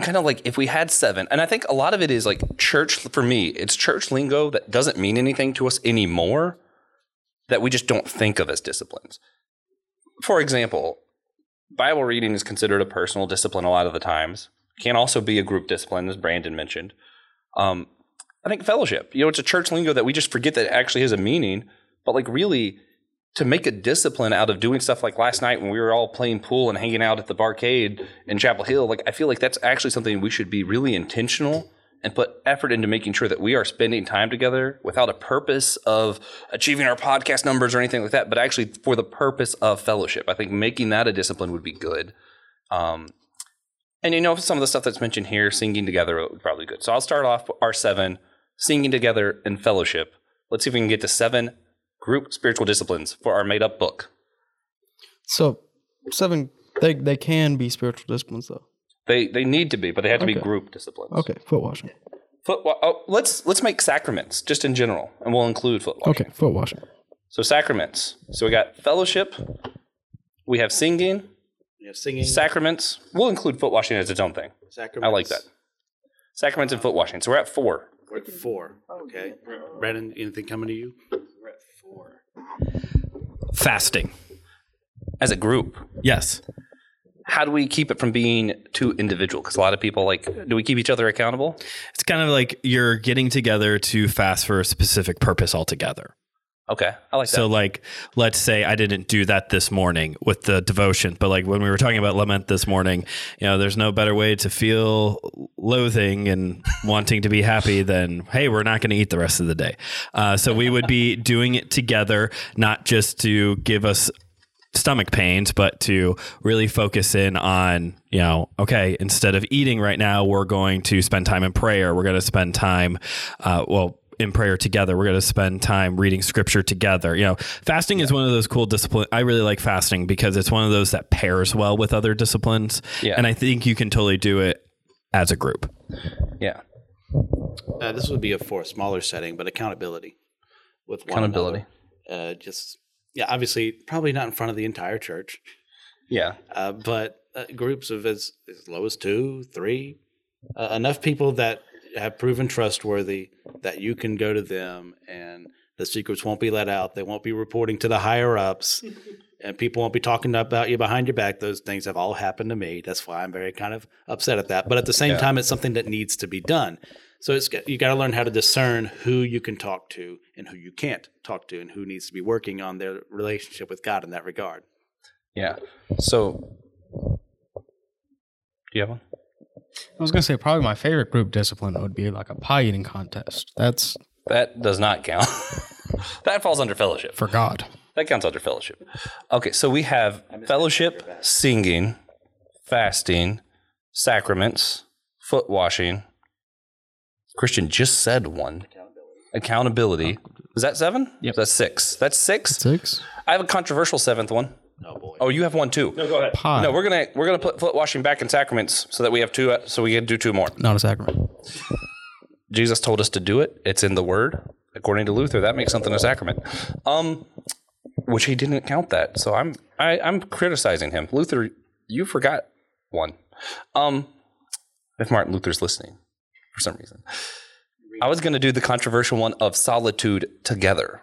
kind of like, if we had 7, and I think a lot of it is like church, for me, it's church lingo that doesn't mean anything to us anymore that we just don't think of as disciplines. For example, Bible reading is considered a personal discipline a lot of the times. Can also be a group discipline, as Brandon mentioned. I think fellowship, you know, it's a church lingo that we just forget that it actually has a meaning, but like really to make a discipline out of doing stuff like last night when we were all playing pool and hanging out at the barcade in Chapel Hill, like I feel like that's actually something we should be really intentional and put effort into making sure that we are spending time together without a purpose of achieving our podcast numbers or anything like that, but actually for the purpose of fellowship. I think making that a discipline would be good. And you know, some of the stuff that's mentioned here, singing together would probably be good. So I'll start off our 7. Singing together in fellowship. Let's see if we can get to 7 group spiritual disciplines for our made-up book. So 7, they can be spiritual disciplines, though. They need to be, but they have to be group disciplines. Okay, foot washing. Let's make sacraments just in general, and we'll include foot washing. Okay, foot washing. So sacraments. So we got fellowship. We have singing. We have singing. Sacraments. We'll include foot washing as its own thing. Sacraments. I like that. Sacraments and foot washing. So we're at 4. We're at 4. Okay. Brandon, anything coming to you? We're at 4. Fasting. As a group. Yes. How do we keep it from being too individual? Because a lot of people, do we keep each other accountable? It's kind of like you're getting together to fast for a specific purpose altogether. Okay. I like that. So let's say I didn't do that this morning with the devotion, but when we were talking about lament this morning, you know, there's no better way to feel loathing and wanting to be happy than, hey, we're not going to eat the rest of the day. So we would be doing it together, not just to give us stomach pains, but to really focus in on, you know, okay, instead of eating right now, we're going to spend time in prayer. We're going to spend time, in prayer together. We're going to spend time reading scripture together. You know, fasting is one of those cool disciplines. I really like fasting because it's one of those that pairs well with other disciplines. Yeah. And I think you can totally do it as a group. Yeah. This would be for a smaller setting, but accountability. With accountability. Obviously probably not in front of the entire church. Yeah. But groups of as low as 2, 3, enough people that have proven trustworthy that you can go to them and the secrets won't be let out. They won't be reporting to the higher ups and people won't be talking about you behind your back. Those things have all happened to me. That's why I'm very kind of upset at that. But at the same time, it's something that needs to be done. So you got to learn how to discern who you can talk to and who you can't talk to and who needs to be working on their relationship with God in that regard. Yeah. So do you have one? I was going to say probably my favorite group discipline would be like a pie eating contest. That does not count. That falls under fellowship. For God. That counts under fellowship. Okay, so we have fellowship, singing, fasting, sacraments, foot washing. Christian just said one. Accountability. Is that 7? Yep. That's 6. That's 6? That's 6. I have a controversial 7th one. Oh boy! Oh, you have one too. No, go ahead. Pie. No, we're gonna put foot washing back in sacraments so that we have 2, so we can do 2 more. Not a sacrament. Jesus told us to do it. It's in the Word, according to Luther. That makes something a sacrament, which he didn't count that. So I'm criticizing him. Luther, you forgot 1. If Martin Luther's listening, for some reason, I was gonna do the controversial one of solitude together,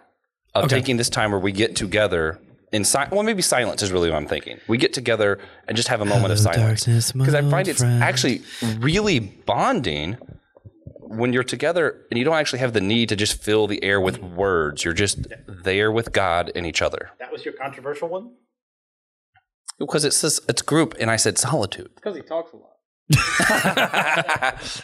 of taking this time where we get together. in silence. Well, maybe silence is really what I'm thinking. We get together and just have a moment of silence, because I find it's actually really bonding when you're together and you don't actually have the need to just fill the air with words. You're just there with God and each other. That was your controversial one? Because it says it's group, and I said solitude. It's because he talks a lot.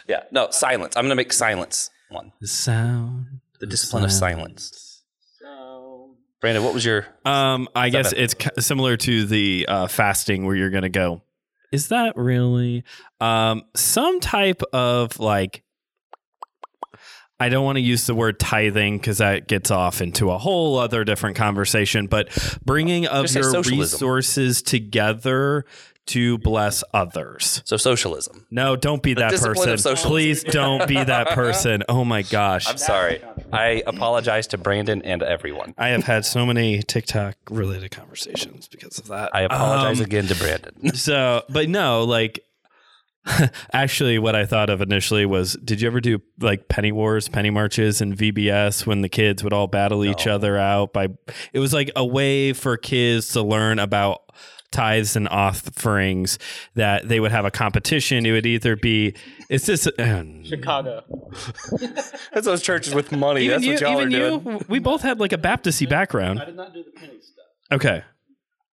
Yeah, no, silence. I'm going to make silence one. The sound. The discipline of silence. So, Brandon, what was your... I guess it's similar to the fasting where you're going to go, is that really some type of like... I don't want to use the word tithing because that gets off into a whole other different conversation, but bringing of your resources together to bless others. So socialism. No, don't be that person. Please don't be that person. Oh my gosh. I'm sorry. I apologize to Brandon and everyone. I have had so many TikTok related conversations because of that. I apologize again to Brandon. So, but no, like, actually, what I thought of initially was, did you ever do like penny wars, penny marches, and VBS when the kids would all battle each other out? It was like a way for kids to learn about tithes and offerings, that they would have a competition. It would either be, it's just Chicago. That's those churches with money. Even that's you, what y'all even are you, doing. We both had like a Baptisty background. I did not do the penny stuff. Okay.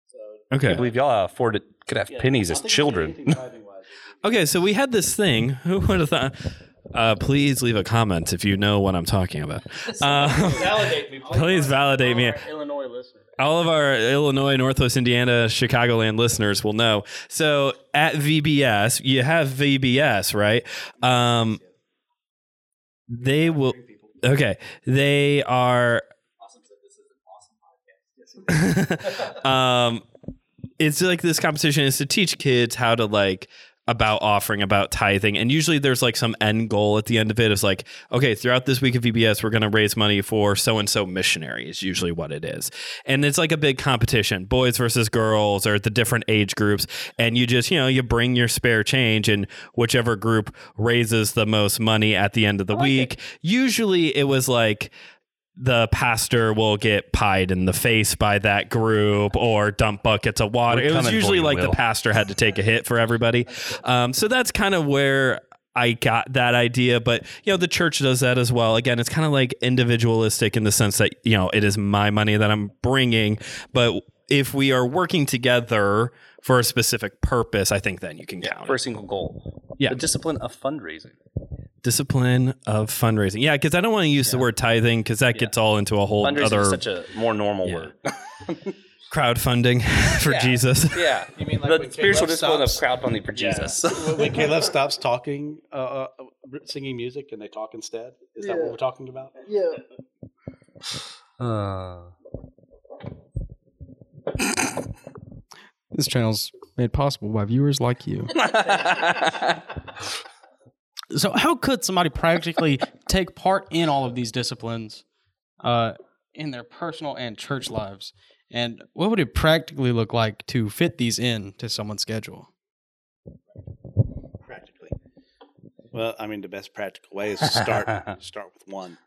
So, okay. I believe y'all afforded could have pennies as children. Okay, so we had this thing. Who would have thought? Please leave a comment if you know what I'm talking about. Validate me. Please validate me. Illinois listeners. All of our Illinois, Northwest Indiana, Chicagoland listeners will know. So at VBS, you have VBS, right? They will. Okay, they are. Awesome. This is an awesome podcast. It's like this competition is to teach kids how to like. About offering, about tithing. And usually there's like some end goal at the end of it. It's like, okay, throughout this week of VBS, we're going to raise money for so-and-so missionary is usually what it is. And it's like a big competition, boys versus girls or the different age groups. And you just, you know, you bring your spare change and whichever group raises the most money at the end of the week. Usually it was like, the pastor will get pied in the face by that group or dump buckets of water. It was usually like the pastor had to take a hit for everybody. So that's kind of where I got that idea. But, you know, the church does that as well. Again, it's kind of like individualistic in the sense that, you know, it is my money that I'm bringing. But if we are working together for a specific purpose, I think then you can count. For a single goal. Yeah. The discipline of fundraising. Discipline of fundraising. Yeah, because I don't want to use the word tithing because that gets all into a whole fundraising other... Fundraising is such a more normal word. Crowdfunding for Jesus. Yeah. You mean like the spiritual discipline of crowdfunding for Jesus. When Caleb stops talking, singing music, and they talk instead? Is that what we're talking about? Yeah. This channel's made possible by viewers like you. So how could somebody practically take part in all of these disciplines in their personal and church lives? And what would it practically look like to fit these in to someone's schedule? Practically. Well, I mean, the best practical way is to start with one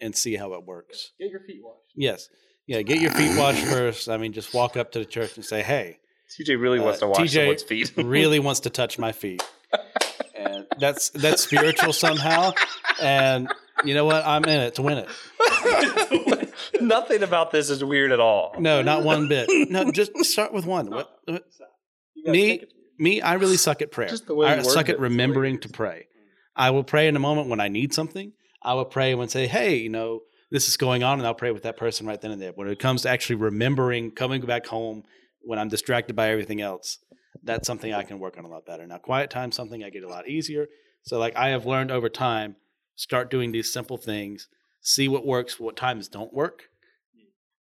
and see how it works. Get your feet washed. Yes. Yeah, get your feet washed first. I mean, just walk up to the church and say, hey. TJ really wants to wash someone's feet. Really wants to touch my feet. And that's spiritual somehow, and you know what? I'm in it to win it. Nothing about this is weird at all. No, not one bit. No, just start with one. What? Me, I really suck at prayer. I suck at remembering to pray. I will pray in a moment when I need something. I will pray when say, hey, you know, this is going on, and I'll pray with that person right then and there. When it comes to actually remembering, coming back home when I'm distracted by everything else, that's something I can work on a lot better. Now, quiet time, something I get a lot easier. So like I have learned over time, start doing these simple things, see what works, what times don't work,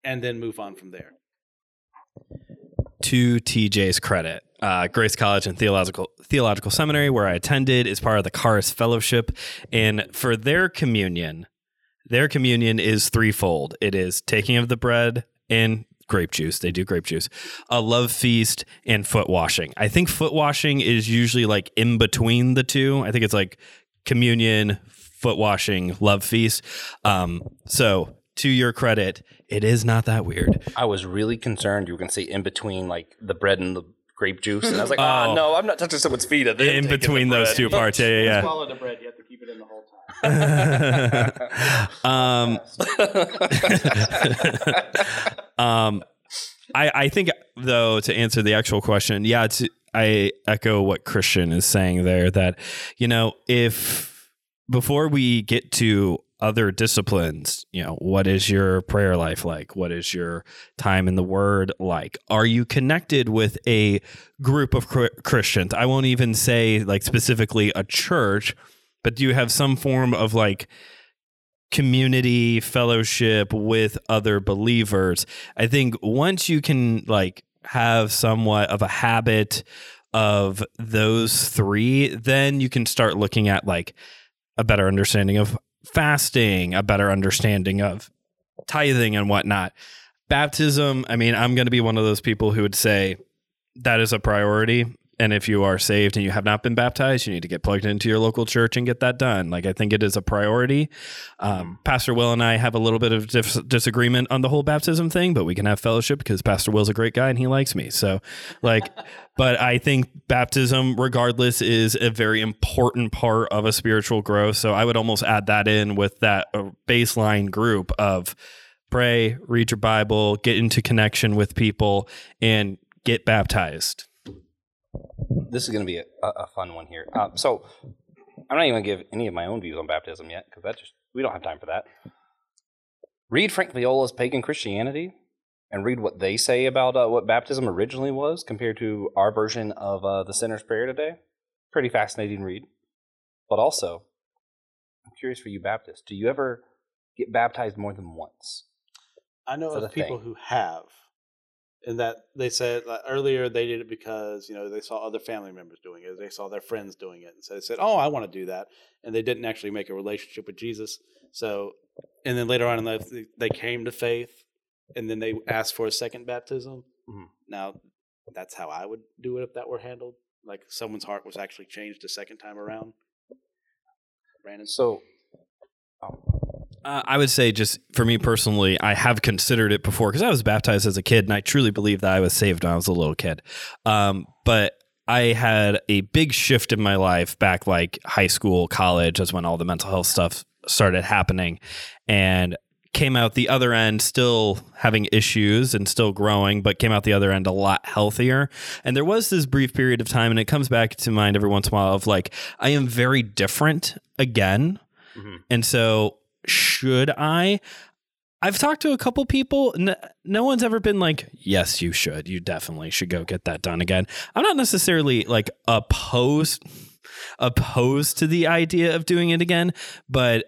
and then move on from there. To TJ's credit, Grace College and Theological Seminary, where I attended, is part of the Karis Fellowship. And for their communion is threefold. It is taking of the bread and grape juice. They do grape juice, a love feast, and foot washing. I think foot washing is usually like in between the two. I think it's like communion, foot washing, love feast. So to your credit, it is not that weird. I was really concerned you were going to say in between like the bread and the grape juice. And I was like, oh no, I'm not touching someone's feet. In between those two parts. Yeah, yeah, yeah. Swallow the bread, you have to keep it in the whole time. I think, though, to answer the actual question, yeah, I echo what Christian is saying there, that, you know, if before we get to other disciplines, you know, what is your prayer life like? What is your time in the Word like? Are you connected with a group of Christians? I won't even say like specifically a church, but do you have some form of like community fellowship with other believers? I think once you can like have somewhat of a habit of those three, then you can start looking at like a better understanding of fasting, a better understanding of tithing and whatnot. Baptism, I mean, I'm going to be one of those people who would say that is a priority. And if you are saved and you have not been baptized, you need to get plugged into your local church and get that done. Like, I think it is a priority. Pastor Will and I have a little bit of disagreement on the whole baptism thing, but we can have fellowship because Pastor Will's a great guy and he likes me. So like, but I think baptism regardless is a very important part of a spiritual growth. So I would almost add that in with that baseline group of pray, read your Bible, get into connection with people, and get baptized. This is going to be a fun one here. So I'm not even going to give any of my own views on baptism yet, because that just, we don't have time for that. Read Frank Viola's Pagan Christianity and read what they say about what baptism originally was compared to our version of the Sinner's Prayer today. Pretty fascinating read. But also, I'm curious for you Baptists, do you ever get baptized more than once? I know of people who have. And that they said like, earlier they did it because, you know, they saw other family members doing it. They saw their friends doing it. And so they said, oh, I want to do that. And they didn't actually make a relationship with Jesus. So, and then later on in life, they came to faith and then they asked for a second baptism. Mm-hmm. Now, that's how I would do it if that were handled. Like someone's heart was actually changed the second time around. Brandon? So, I would say just for me personally, I have considered it before because I was baptized as a kid and I truly believe that I was saved when I was a little kid. But I had a big shift in my life back like high school, college. That's when all the mental health stuff started happening and came out the other end still having issues and still growing, but came out the other end a lot healthier. And there was this brief period of time, and it comes back to mind every once in a while of like, I am very different again. Mm-hmm. And so... should I? I've talked to a couple people. No one's ever been like, yes, you should. You definitely should go get that done again. I'm not necessarily like opposed to the idea of doing it again, but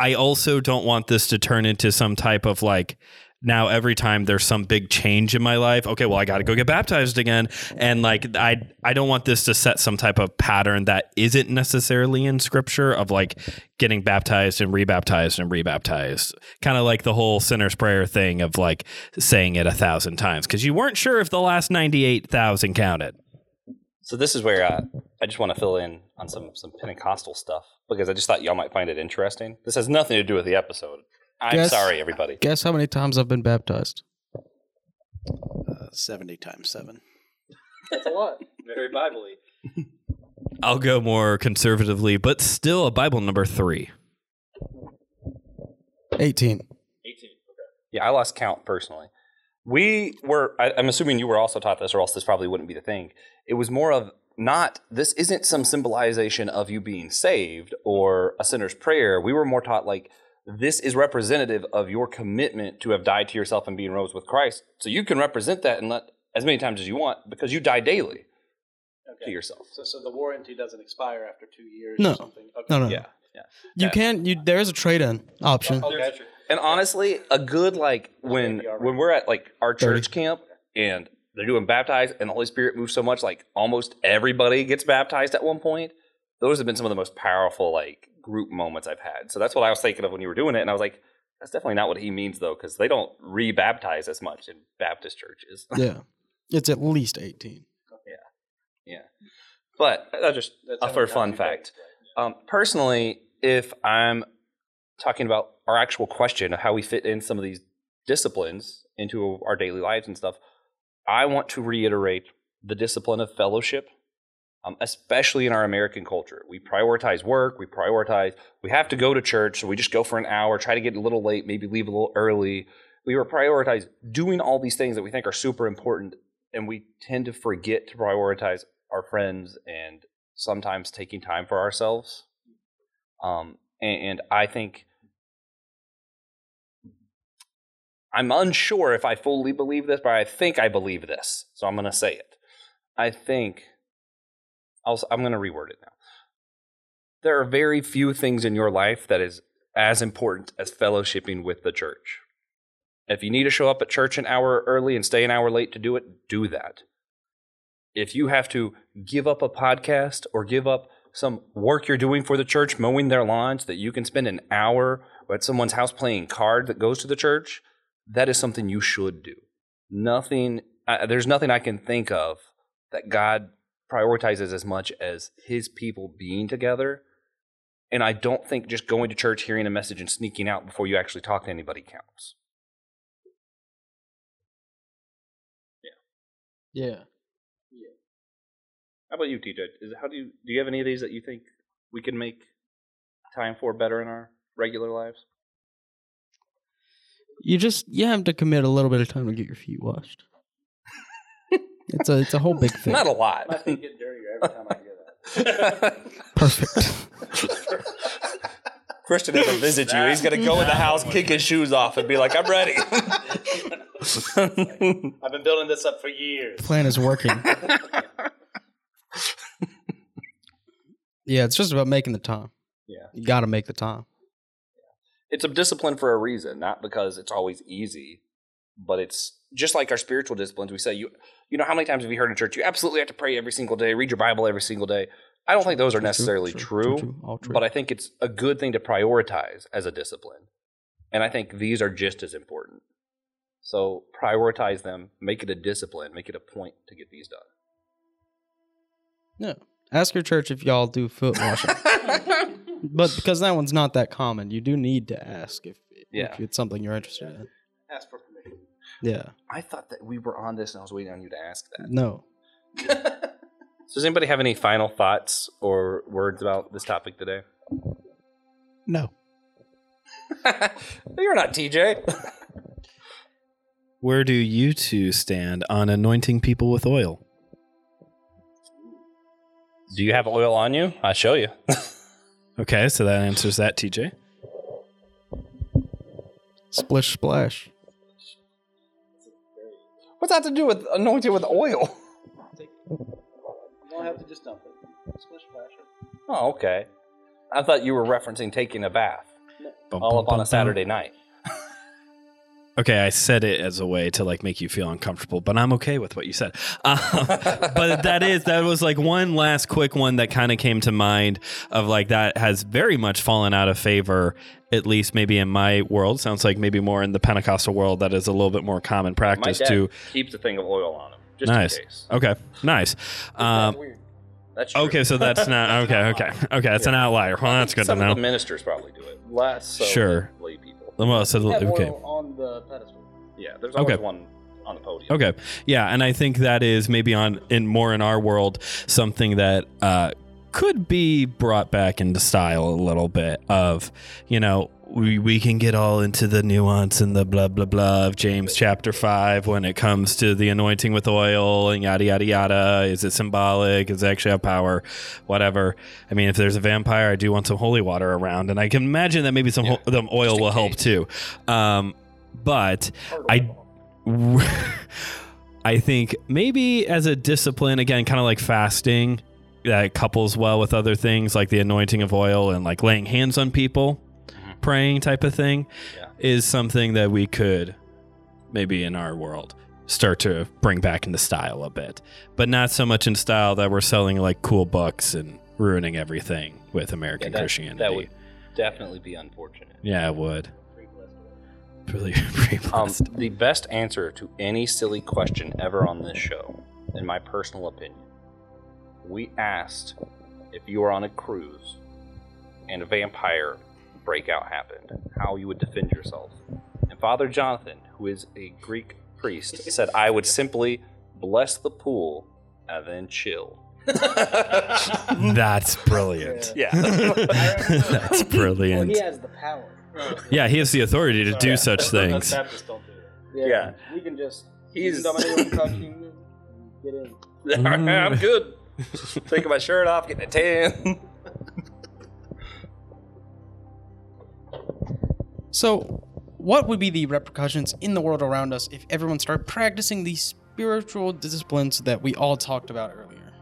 I also don't want this to turn into some type of like, now every time there's some big change in my life, okay, well, I got to go get baptized again. And like, I don't want this to set some type of pattern that isn't necessarily in scripture of like getting baptized and rebaptized and rebaptized. Kind of like the whole sinner's prayer thing of like saying it 1,000 times because you weren't sure if the last 98,000 counted. So this is where I just want to fill in on some Pentecostal stuff because I just thought y'all might find it interesting. This has nothing to do with the episode. I'm sorry, everybody. Guess how many times I've been baptized? 70 times 7. That's a lot. Very Bible-y. I'll go more conservatively, but still a Bible number 3. 18. 18. Okay. Yeah, I lost count personally. We were, I'm assuming you were also taught this, or else this probably wouldn't be the thing. It was more of not, this isn't some symbolization of you being saved or a sinner's prayer. We were more taught like, this is representative of your commitment to have died to yourself and being rose with Christ. So you can represent that and let as many times as you want because you die daily to yourself. So the warranty doesn't expire after 2 years or something? Okay. No. Yeah. There is a trade-in option. Okay. And honestly, a good, like, when we're at, like, our church camp and they're doing baptized and the Holy Spirit moves so much, like, almost everybody gets baptized at one point. Those have been some of the most powerful, like, group moments I've had. So that's what I was thinking of when you were doing it. And I was like, that's definitely not what he means, though, because they don't rebaptize as much in Baptist churches. Yeah. It's at least 18. Yeah. But that's for a fun fact. Personally, if I'm talking about our actual question of how we fit in some of these disciplines into our daily lives and stuff, I want to reiterate the discipline of fellowship, especially in our American culture. We prioritize work, we have to go to church, so we just go for an hour, try to get a little late, maybe leave a little early. We prioritize doing all these things that we think are super important, and we tend to forget to prioritize our friends and sometimes taking time for ourselves. And I think I'm unsure if I fully believe this, but I think I believe this, so I'm going to say it. I think, I'm going to reword it now. There are very few things in your life that is as important as fellowshipping with the church. If you need to show up at church an hour early and stay an hour late to do it, do that. If you have to give up a podcast or give up some work you're doing for the church, mowing their lawns, that you can spend an hour at someone's house playing card that goes to the church, that is something you should do. There's nothing I can think of that God prioritizes as much as his people being together. And I don't think just going to church, hearing a message, and sneaking out before you actually talk to anybody counts. Yeah. How about you, TJ? Do you have any of these that you think we can make time for better in our regular lives? You have to commit a little bit of time to get your feet washed. It's a whole big thing. Not a lot. My feet get dirtier every time I hear that. Perfect. Christian never visits you. He's gonna go in the house, kick his shoes off, and be like, "I'm ready." I've been building this up for years. Plan is working. Yeah, it's just about making the time. Yeah, you got to make the time. It's a discipline for a reason, not because it's always easy, but it's just like our spiritual disciplines. We say, you know, how many times have you heard in church, you absolutely have to pray every single day, read your Bible every single day. I don't think those are necessarily true, but I think it's a good thing to prioritize as a discipline. And I think these are just as important. So prioritize them, make it a discipline, make it a point to get these done. No. Ask your church if y'all do foot washing. But because that one's not that common, you do need to ask if it's something you're interested in. Ask for permission. Yeah. I thought that we were on this and I was waiting on you to ask that. No. So does anybody have any final thoughts or words about this topic today? No. You're not TJ. Where do you two stand on anointing people with oil? Do you have oil on you? I'll show you. Okay, so that answers that, TJ. Splish splash. What's that to do with anointing with oil? You don't have to just dump it. Splish splash. Oh, okay. I thought you were referencing taking a bath. No. On a Saturday night. Okay, I said it as a way to make you feel uncomfortable, but I'm okay with what you said. But that was one last quick one that kind of came to mind of that has very much fallen out of favor, at least maybe in my world. Sounds like maybe more in the Pentecostal world that is a little bit more common practice to keep the thing of oil on him. Just nice. In case. Okay, nice. That's weird. That's true. Okay, so that's not okay. That's an outlier. Well, that's good to know. Some of the ministers probably do it. Less so than lay people. Oil on the pedestal. Yeah, there's always one on the podium. Okay, yeah, and I think that is maybe in our world something that could be brought back into style a little bit of, we can get all into the nuance and the blah, blah, blah of James chapter 5 when it comes to the anointing with oil and yada, yada, yada. Is it symbolic? Does it actually have power? Whatever. I mean, if there's a vampire, I do want some holy water around. And I can imagine that maybe some oil will help too. But I think maybe as a discipline, again, kind of like fasting, that couples well with other things like the anointing of oil and laying hands on people, praying type of thing is something that we could maybe in our world start to bring back into style a bit, but not so much in style that we're selling cool books and ruining everything with American Christianity. That would definitely be unfortunate. Yeah, it would. Really, the best answer to any silly question ever on this show, in my personal opinion, we asked if you were on a cruise and a vampire breakout happened, how you would defend yourself. And Father Jonathan, who is a Greek priest, said I would simply bless the pool and then chill. That's brilliant. Yeah. That's brilliant. Well, he has the power. Yeah, he has the authority to do such things. Baptists don't do that. Yeah. We can just... He's... Get in. I'm good. Taking my shirt off, getting a tan. So, what would be the repercussions in the world around us if everyone started practicing these spiritual disciplines that we all talked about earlier?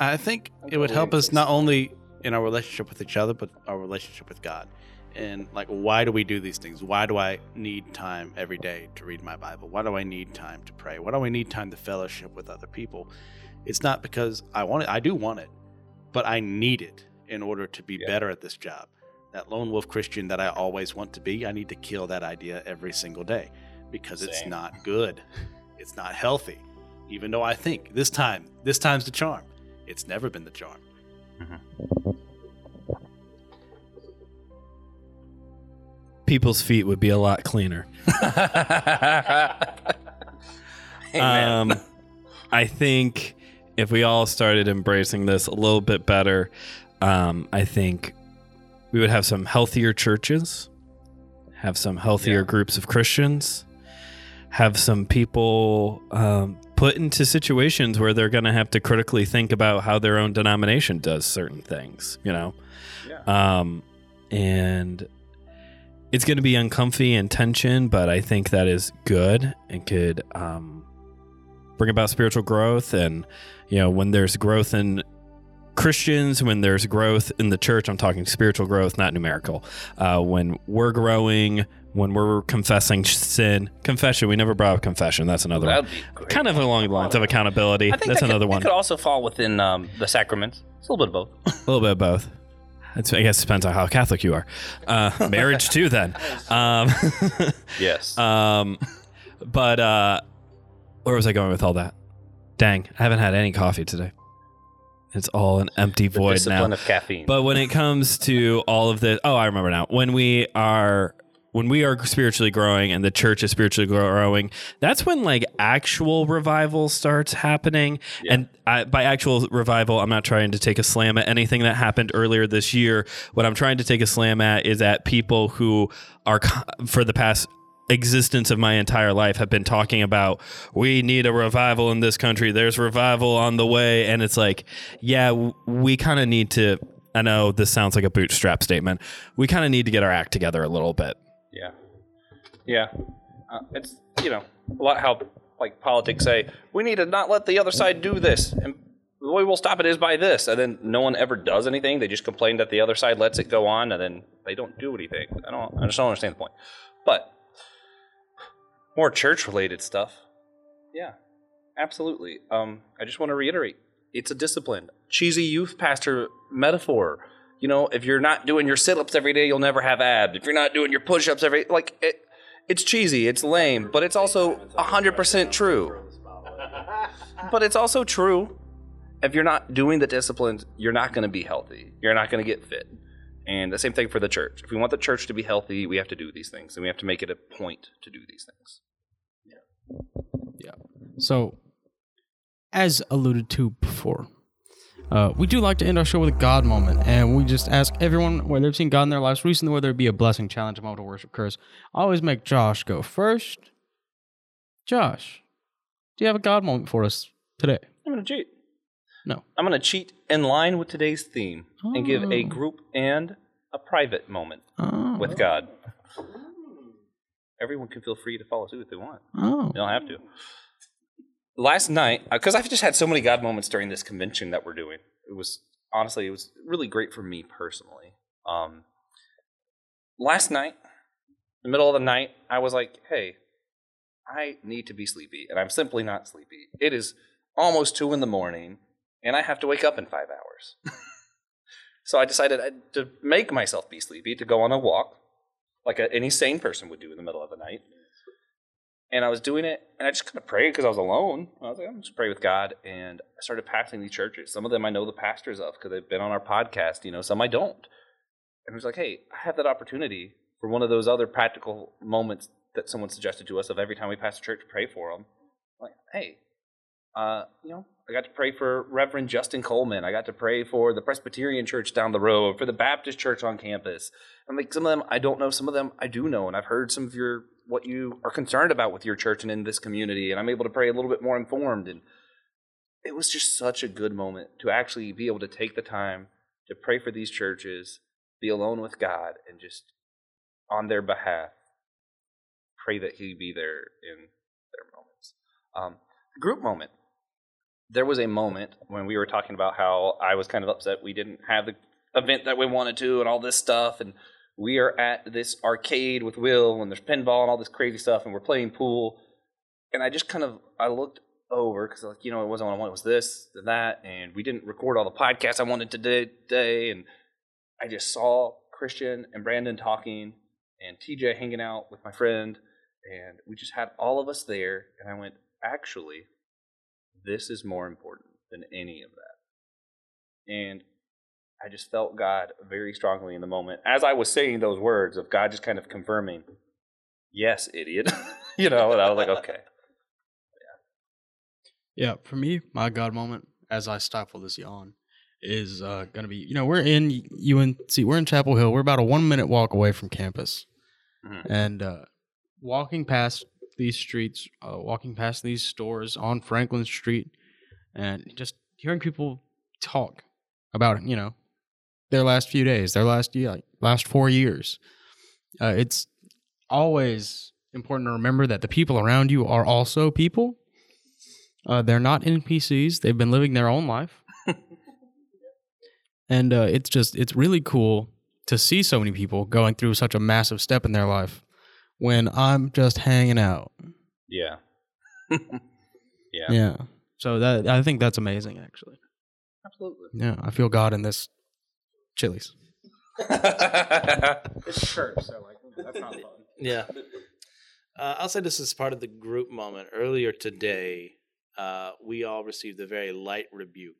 I think it would help us not only in our relationship with each other, but our relationship with God. And like, why do we do these things? Why do I need time every day to read my Bible? Why do I need time to pray? Why do I need time to fellowship with other people? It's not because I want it. I do want it, but I need it in order to be better at this job. That lone wolf Christian that I always want to be, I need to kill that idea every single day because it's not good. It's not healthy. Even though I think this time's the charm. It's never been the charm. Mm-hmm. People's feet would be a lot cleaner. I think if we all started embracing this a little bit better, I think we would have some healthier churches, have some healthier groups of Christians, have some people put into situations where they're going to have to critically think about how their own denomination does certain things, you know? Yeah. And... It's going to be uncomfy and tension, but I think that is good and could bring about spiritual growth. And, you know, when there's growth in Christians, when there's growth in the church, I'm talking spiritual growth, not numerical. When we're growing, when we're confessing sin, confession, we never brought up confession. That's another one. Kind of along the lines of accountability. I think that's another one. It could also fall within the sacraments. It's a little bit of both. A little bit of both. I guess it depends on how Catholic you are. Marriage too, then. Yes. But where was I going with all that? Dang, I haven't had any coffee today. It's all an empty void now. Discipline of caffeine. But when it comes to all of this, I remember now. When we are spiritually growing and the church is spiritually growing, that's when like actual revival starts happening. Yeah. And by actual revival, I'm not trying to take a slam at anything that happened earlier this year. What I'm trying to take a slam at is at people who are for the past existence of my entire life have been talking about, we need a revival in this country. There's revival on the way. And it's like, we kind of need to, I know this sounds like a bootstrap statement. We kind of need to get our act together a little bit. Yeah. It's, you know, a lot how, like, politics say, we need to not let the other side do this, and the way we'll stop it is by this, and then no one ever does anything. They just complain that the other side lets it go on, and then they don't do anything. I just don't understand the point. But more church-related stuff, yeah, absolutely. I just want to reiterate, it's a discipline. Cheesy youth pastor metaphor. You know, if you're not doing your sit-ups every day, you'll never have abs. If you're not doing your push-ups every day, like, it's cheesy, it's lame, but it's also 100% true. But it's also true. If you're not doing the disciplines, you're not going to be healthy. You're not going to get fit. And the same thing for the church. If we want the church to be healthy, we have to do these things, and we have to make it a point to do these things. Yeah. So, as alluded to before, we do like to end our show with a God moment, and we just ask everyone where they've seen God in their lives recently, whether it be a blessing, challenge, a moment of worship, curse. Always make Josh go first. Josh, do you have a God moment for us today? I'm going to cheat. No. I'm going to cheat in line with today's theme and give a group and a private moment with God. Everyone can feel free to follow suit if they want. They don't have to. Last night, because I've just had so many God moments during this convention that we're doing. It was really great for me personally. Last night, in the middle of the night, I was like, hey, I need to be sleepy, and I'm simply not sleepy. It is almost 2 in the morning, and I have to wake up in 5 hours. So I decided to make myself be sleepy, to go on a walk, like any sane person would do in the middle of the night. And I was doing it, and I just kind of prayed because I was alone. I was like, I'm just praying with God, and I started passing these churches. Some of them I know the pastors of because they've been on our podcast, you know, some I don't. And I was like, hey, I have that opportunity for one of those other practical moments that someone suggested to us of every time we pass a church, pray for them. I'm like, hey, you know, I got to pray for Reverend Justin Coleman. I got to pray for the Presbyterian church down the road, for the Baptist church on campus. I'm like, some of them I don't know, some of them I do know, and I've heard some of your what you are concerned about with your church and in this community, and I'm able to pray a little bit more informed. And it was just such a good moment to actually be able to take the time to pray for these churches, be alone with God, and just on their behalf, pray that He be there in their moments. Group moment. There was a moment when we were talking about how I was kind of upset we didn't have the event that we wanted to and all this stuff, and we are at this arcade with Will, and there's pinball and all this crazy stuff, and we're playing pool. And I just kind of, I looked over, because like, you know, it wasn't what I wanted, it was this and that, and we didn't record all the podcasts I wanted today, and I just saw Christian and Brandon talking, and TJ hanging out with my friend, and we just had all of us there, and I went, actually, this is more important than any of that. And I just felt God very strongly in the moment. As I was saying those words of God just kind of confirming, yes, idiot. You know, and I was like, okay. Yeah, for me, my God moment, as I stifle this yawn, is going to be, you know, we're in UNC, we're in Chapel Hill. We're about a 1-minute walk away from campus. Mm-hmm. And walking past these streets, walking past these stores on Franklin Street, and just hearing people talk about, you know, their last few days, their last 4 years. It's always important to remember that the people around you are also people. They're not NPCs. They've been living their own life. And it's really cool to see so many people going through such a massive step in their life when I'm just hanging out. Yeah. Yeah. So that, I think that's amazing, actually. Absolutely. Yeah, I feel God in this Chili's. It's church, so like that's not fun. Yeah. I'll say this is part of the group moment. Earlier today, we all received a very light rebuke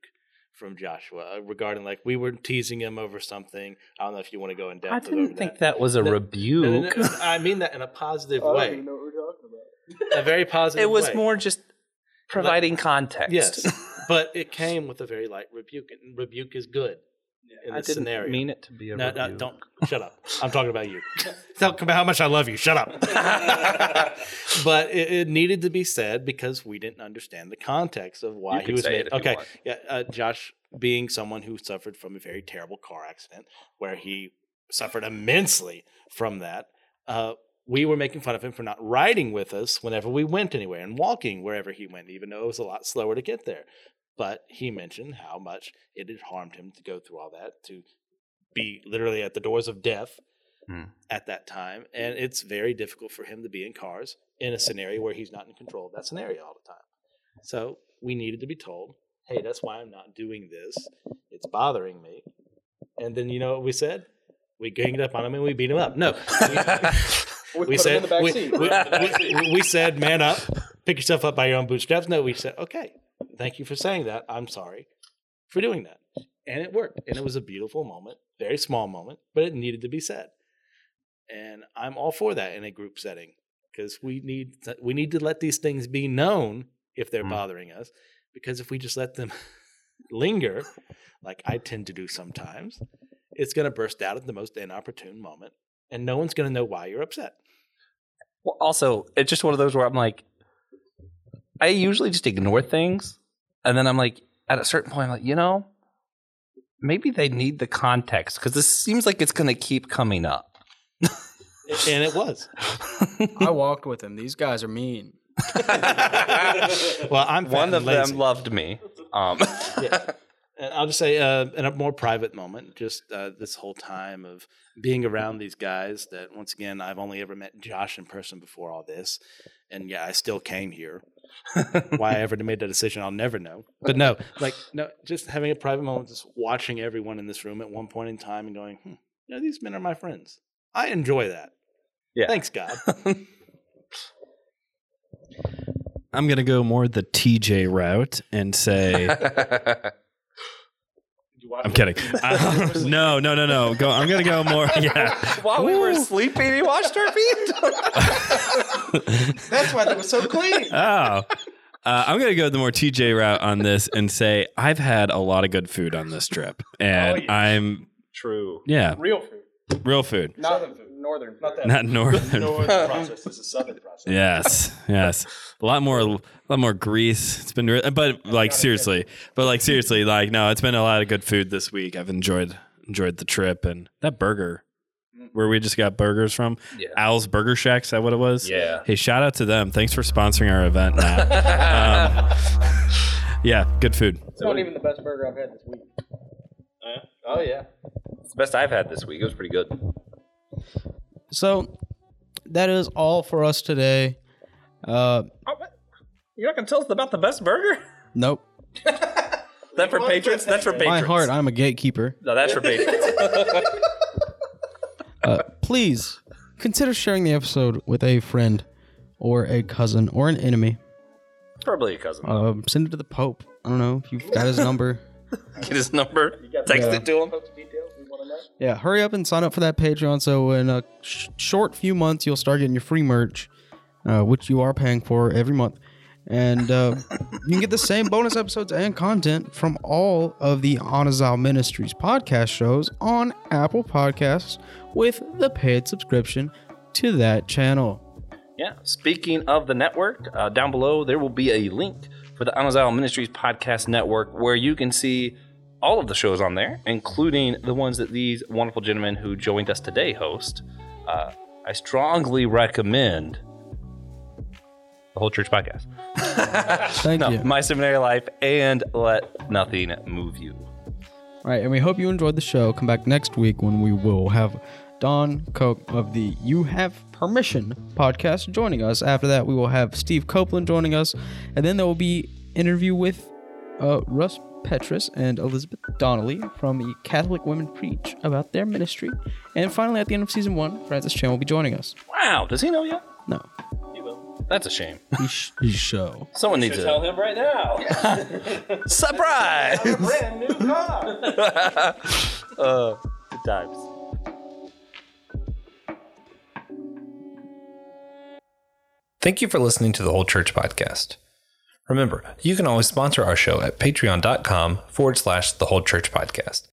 from Joshua regarding, like, we were teasing him over something. I don't know if you want to go in depth. I didn't think that was a rebuke. No, I mean that in a positive way. I don't even know what we're talking about. A very positive way. It was more just providing context. Yes. But it came with a very light rebuke, and rebuke is good in this scenario. I didn't mean it to be a rebuke. No, don't. Shut up. I'm talking about you. Tell about how much I love you. Shut up. But it needed to be said because we didn't understand the context of why he was made. Okay, yeah, Josh being someone who suffered from a very terrible car accident where he suffered immensely from that, we were making fun of him for not riding with us whenever we went anywhere and walking wherever he went, even though it was a lot slower to get there. But he mentioned how much it had harmed him to go through all that, to be literally at the doors of death at that time. And it's very difficult for him to be in cars in a scenario where he's not in control of that scenario all the time. So we needed to be told, hey, that's why I'm not doing this. It's bothering me. And then you know what we said? We ganged up on him and we beat him up. No. We said, man up, pick yourself up by your own bootstraps. No, we said, okay, thank you for saying that. I'm sorry for doing that. And it worked. And it was a beautiful moment, very small moment, but it needed to be said. And I'm all for that in a group setting because we need to let these things be known if they're bothering us, because if we just let them linger, like I tend to do sometimes, it's going to burst out at the most inopportune moment. And no one's going to know why you're upset. Well, also, it's just one of those where I'm like, I usually just ignore things. And then I'm like, at a certain point, I'm like, you know, maybe they need the context because this seems like it's going to keep coming up. And it was. I walked with them. These guys are mean. Well, I'm one of lazy. Them loved me. Yeah. And I'll just say in a more private moment, just this whole time of being around these guys that, once again, I've only ever met Josh in person before all this. And, yeah, I still came here. Why I ever made that decision, I'll never know. But, no, just having a private moment, just watching everyone in this room at one point in time and going, you know, these men are my friends. I enjoy that. Yeah. Thanks, God. I'm going to go more the TJ route and say... I'm kidding. No. Go. I'm going to go more. Yeah. While we were sleeping, he washed our feet. That's why that was so clean. Oh. I'm going to go the more TJ route on this and say I've had a lot of good food on this trip. And I'm... True. Yeah. Real food. Real food. Not northern. Not northern process. It's a southern process. Yes. A lot more grease. It's been real, but it's been a lot of good food this week. I've enjoyed the trip and that burger where we just got burgers from. Yeah. Al's Burger Shack, is that what it was? Yeah. Hey, shout out to them. Thanks for sponsoring our event now. Yeah, good food. It's not even the best burger I've had this week. Oh, yeah. It's the best I've had this week. It was pretty good. So, that is all for us today. You're not going to tell us about the best burger? Nope. That for patrons? That's for patrons. My heart, I'm a gatekeeper. No, that's for patrons. Please, consider sharing the episode with a friend or a cousin or an enemy. Probably a cousin. Send it to the Pope. I don't know if you've got his number. Get his number. Text it to him. Yeah, hurry up and sign up for that Patreon. So in a short few months, you'll start getting your free merch, which you are paying for every month. And you can get the same bonus episodes and content from all of the Anazao Ministries podcast shows on Apple Podcasts with the paid subscription to that channel. Yeah, speaking of the network, down below there will be a link for the Anazao Ministries Podcast Network, where you can see all of the shows on there, including the ones that these wonderful gentlemen who joined us today host. I strongly recommend the Whole Church Podcast. Thank you. My Seminary Life and Let Nothing Move You. All right, and we hope you enjoyed the show. Come back next week when we will have Don Koch of the You Have Permission podcast joining us. After that, we will have Steve Copeland joining us. And then there will be interview with Russ Petrus and Elizabeth Donnelly from the Catholic Women Preach about their ministry. And finally, at the end of season 1, Francis Chan will be joining us. Wow, does he know yet? No. He will. That's a shame. He should. Someone needs to tell him right now. Surprise! I have a brand new car. Good times. Thank you for listening to the Whole Church Podcast. Remember, you can always sponsor our show at patreon.com/thewholechurchpodcast.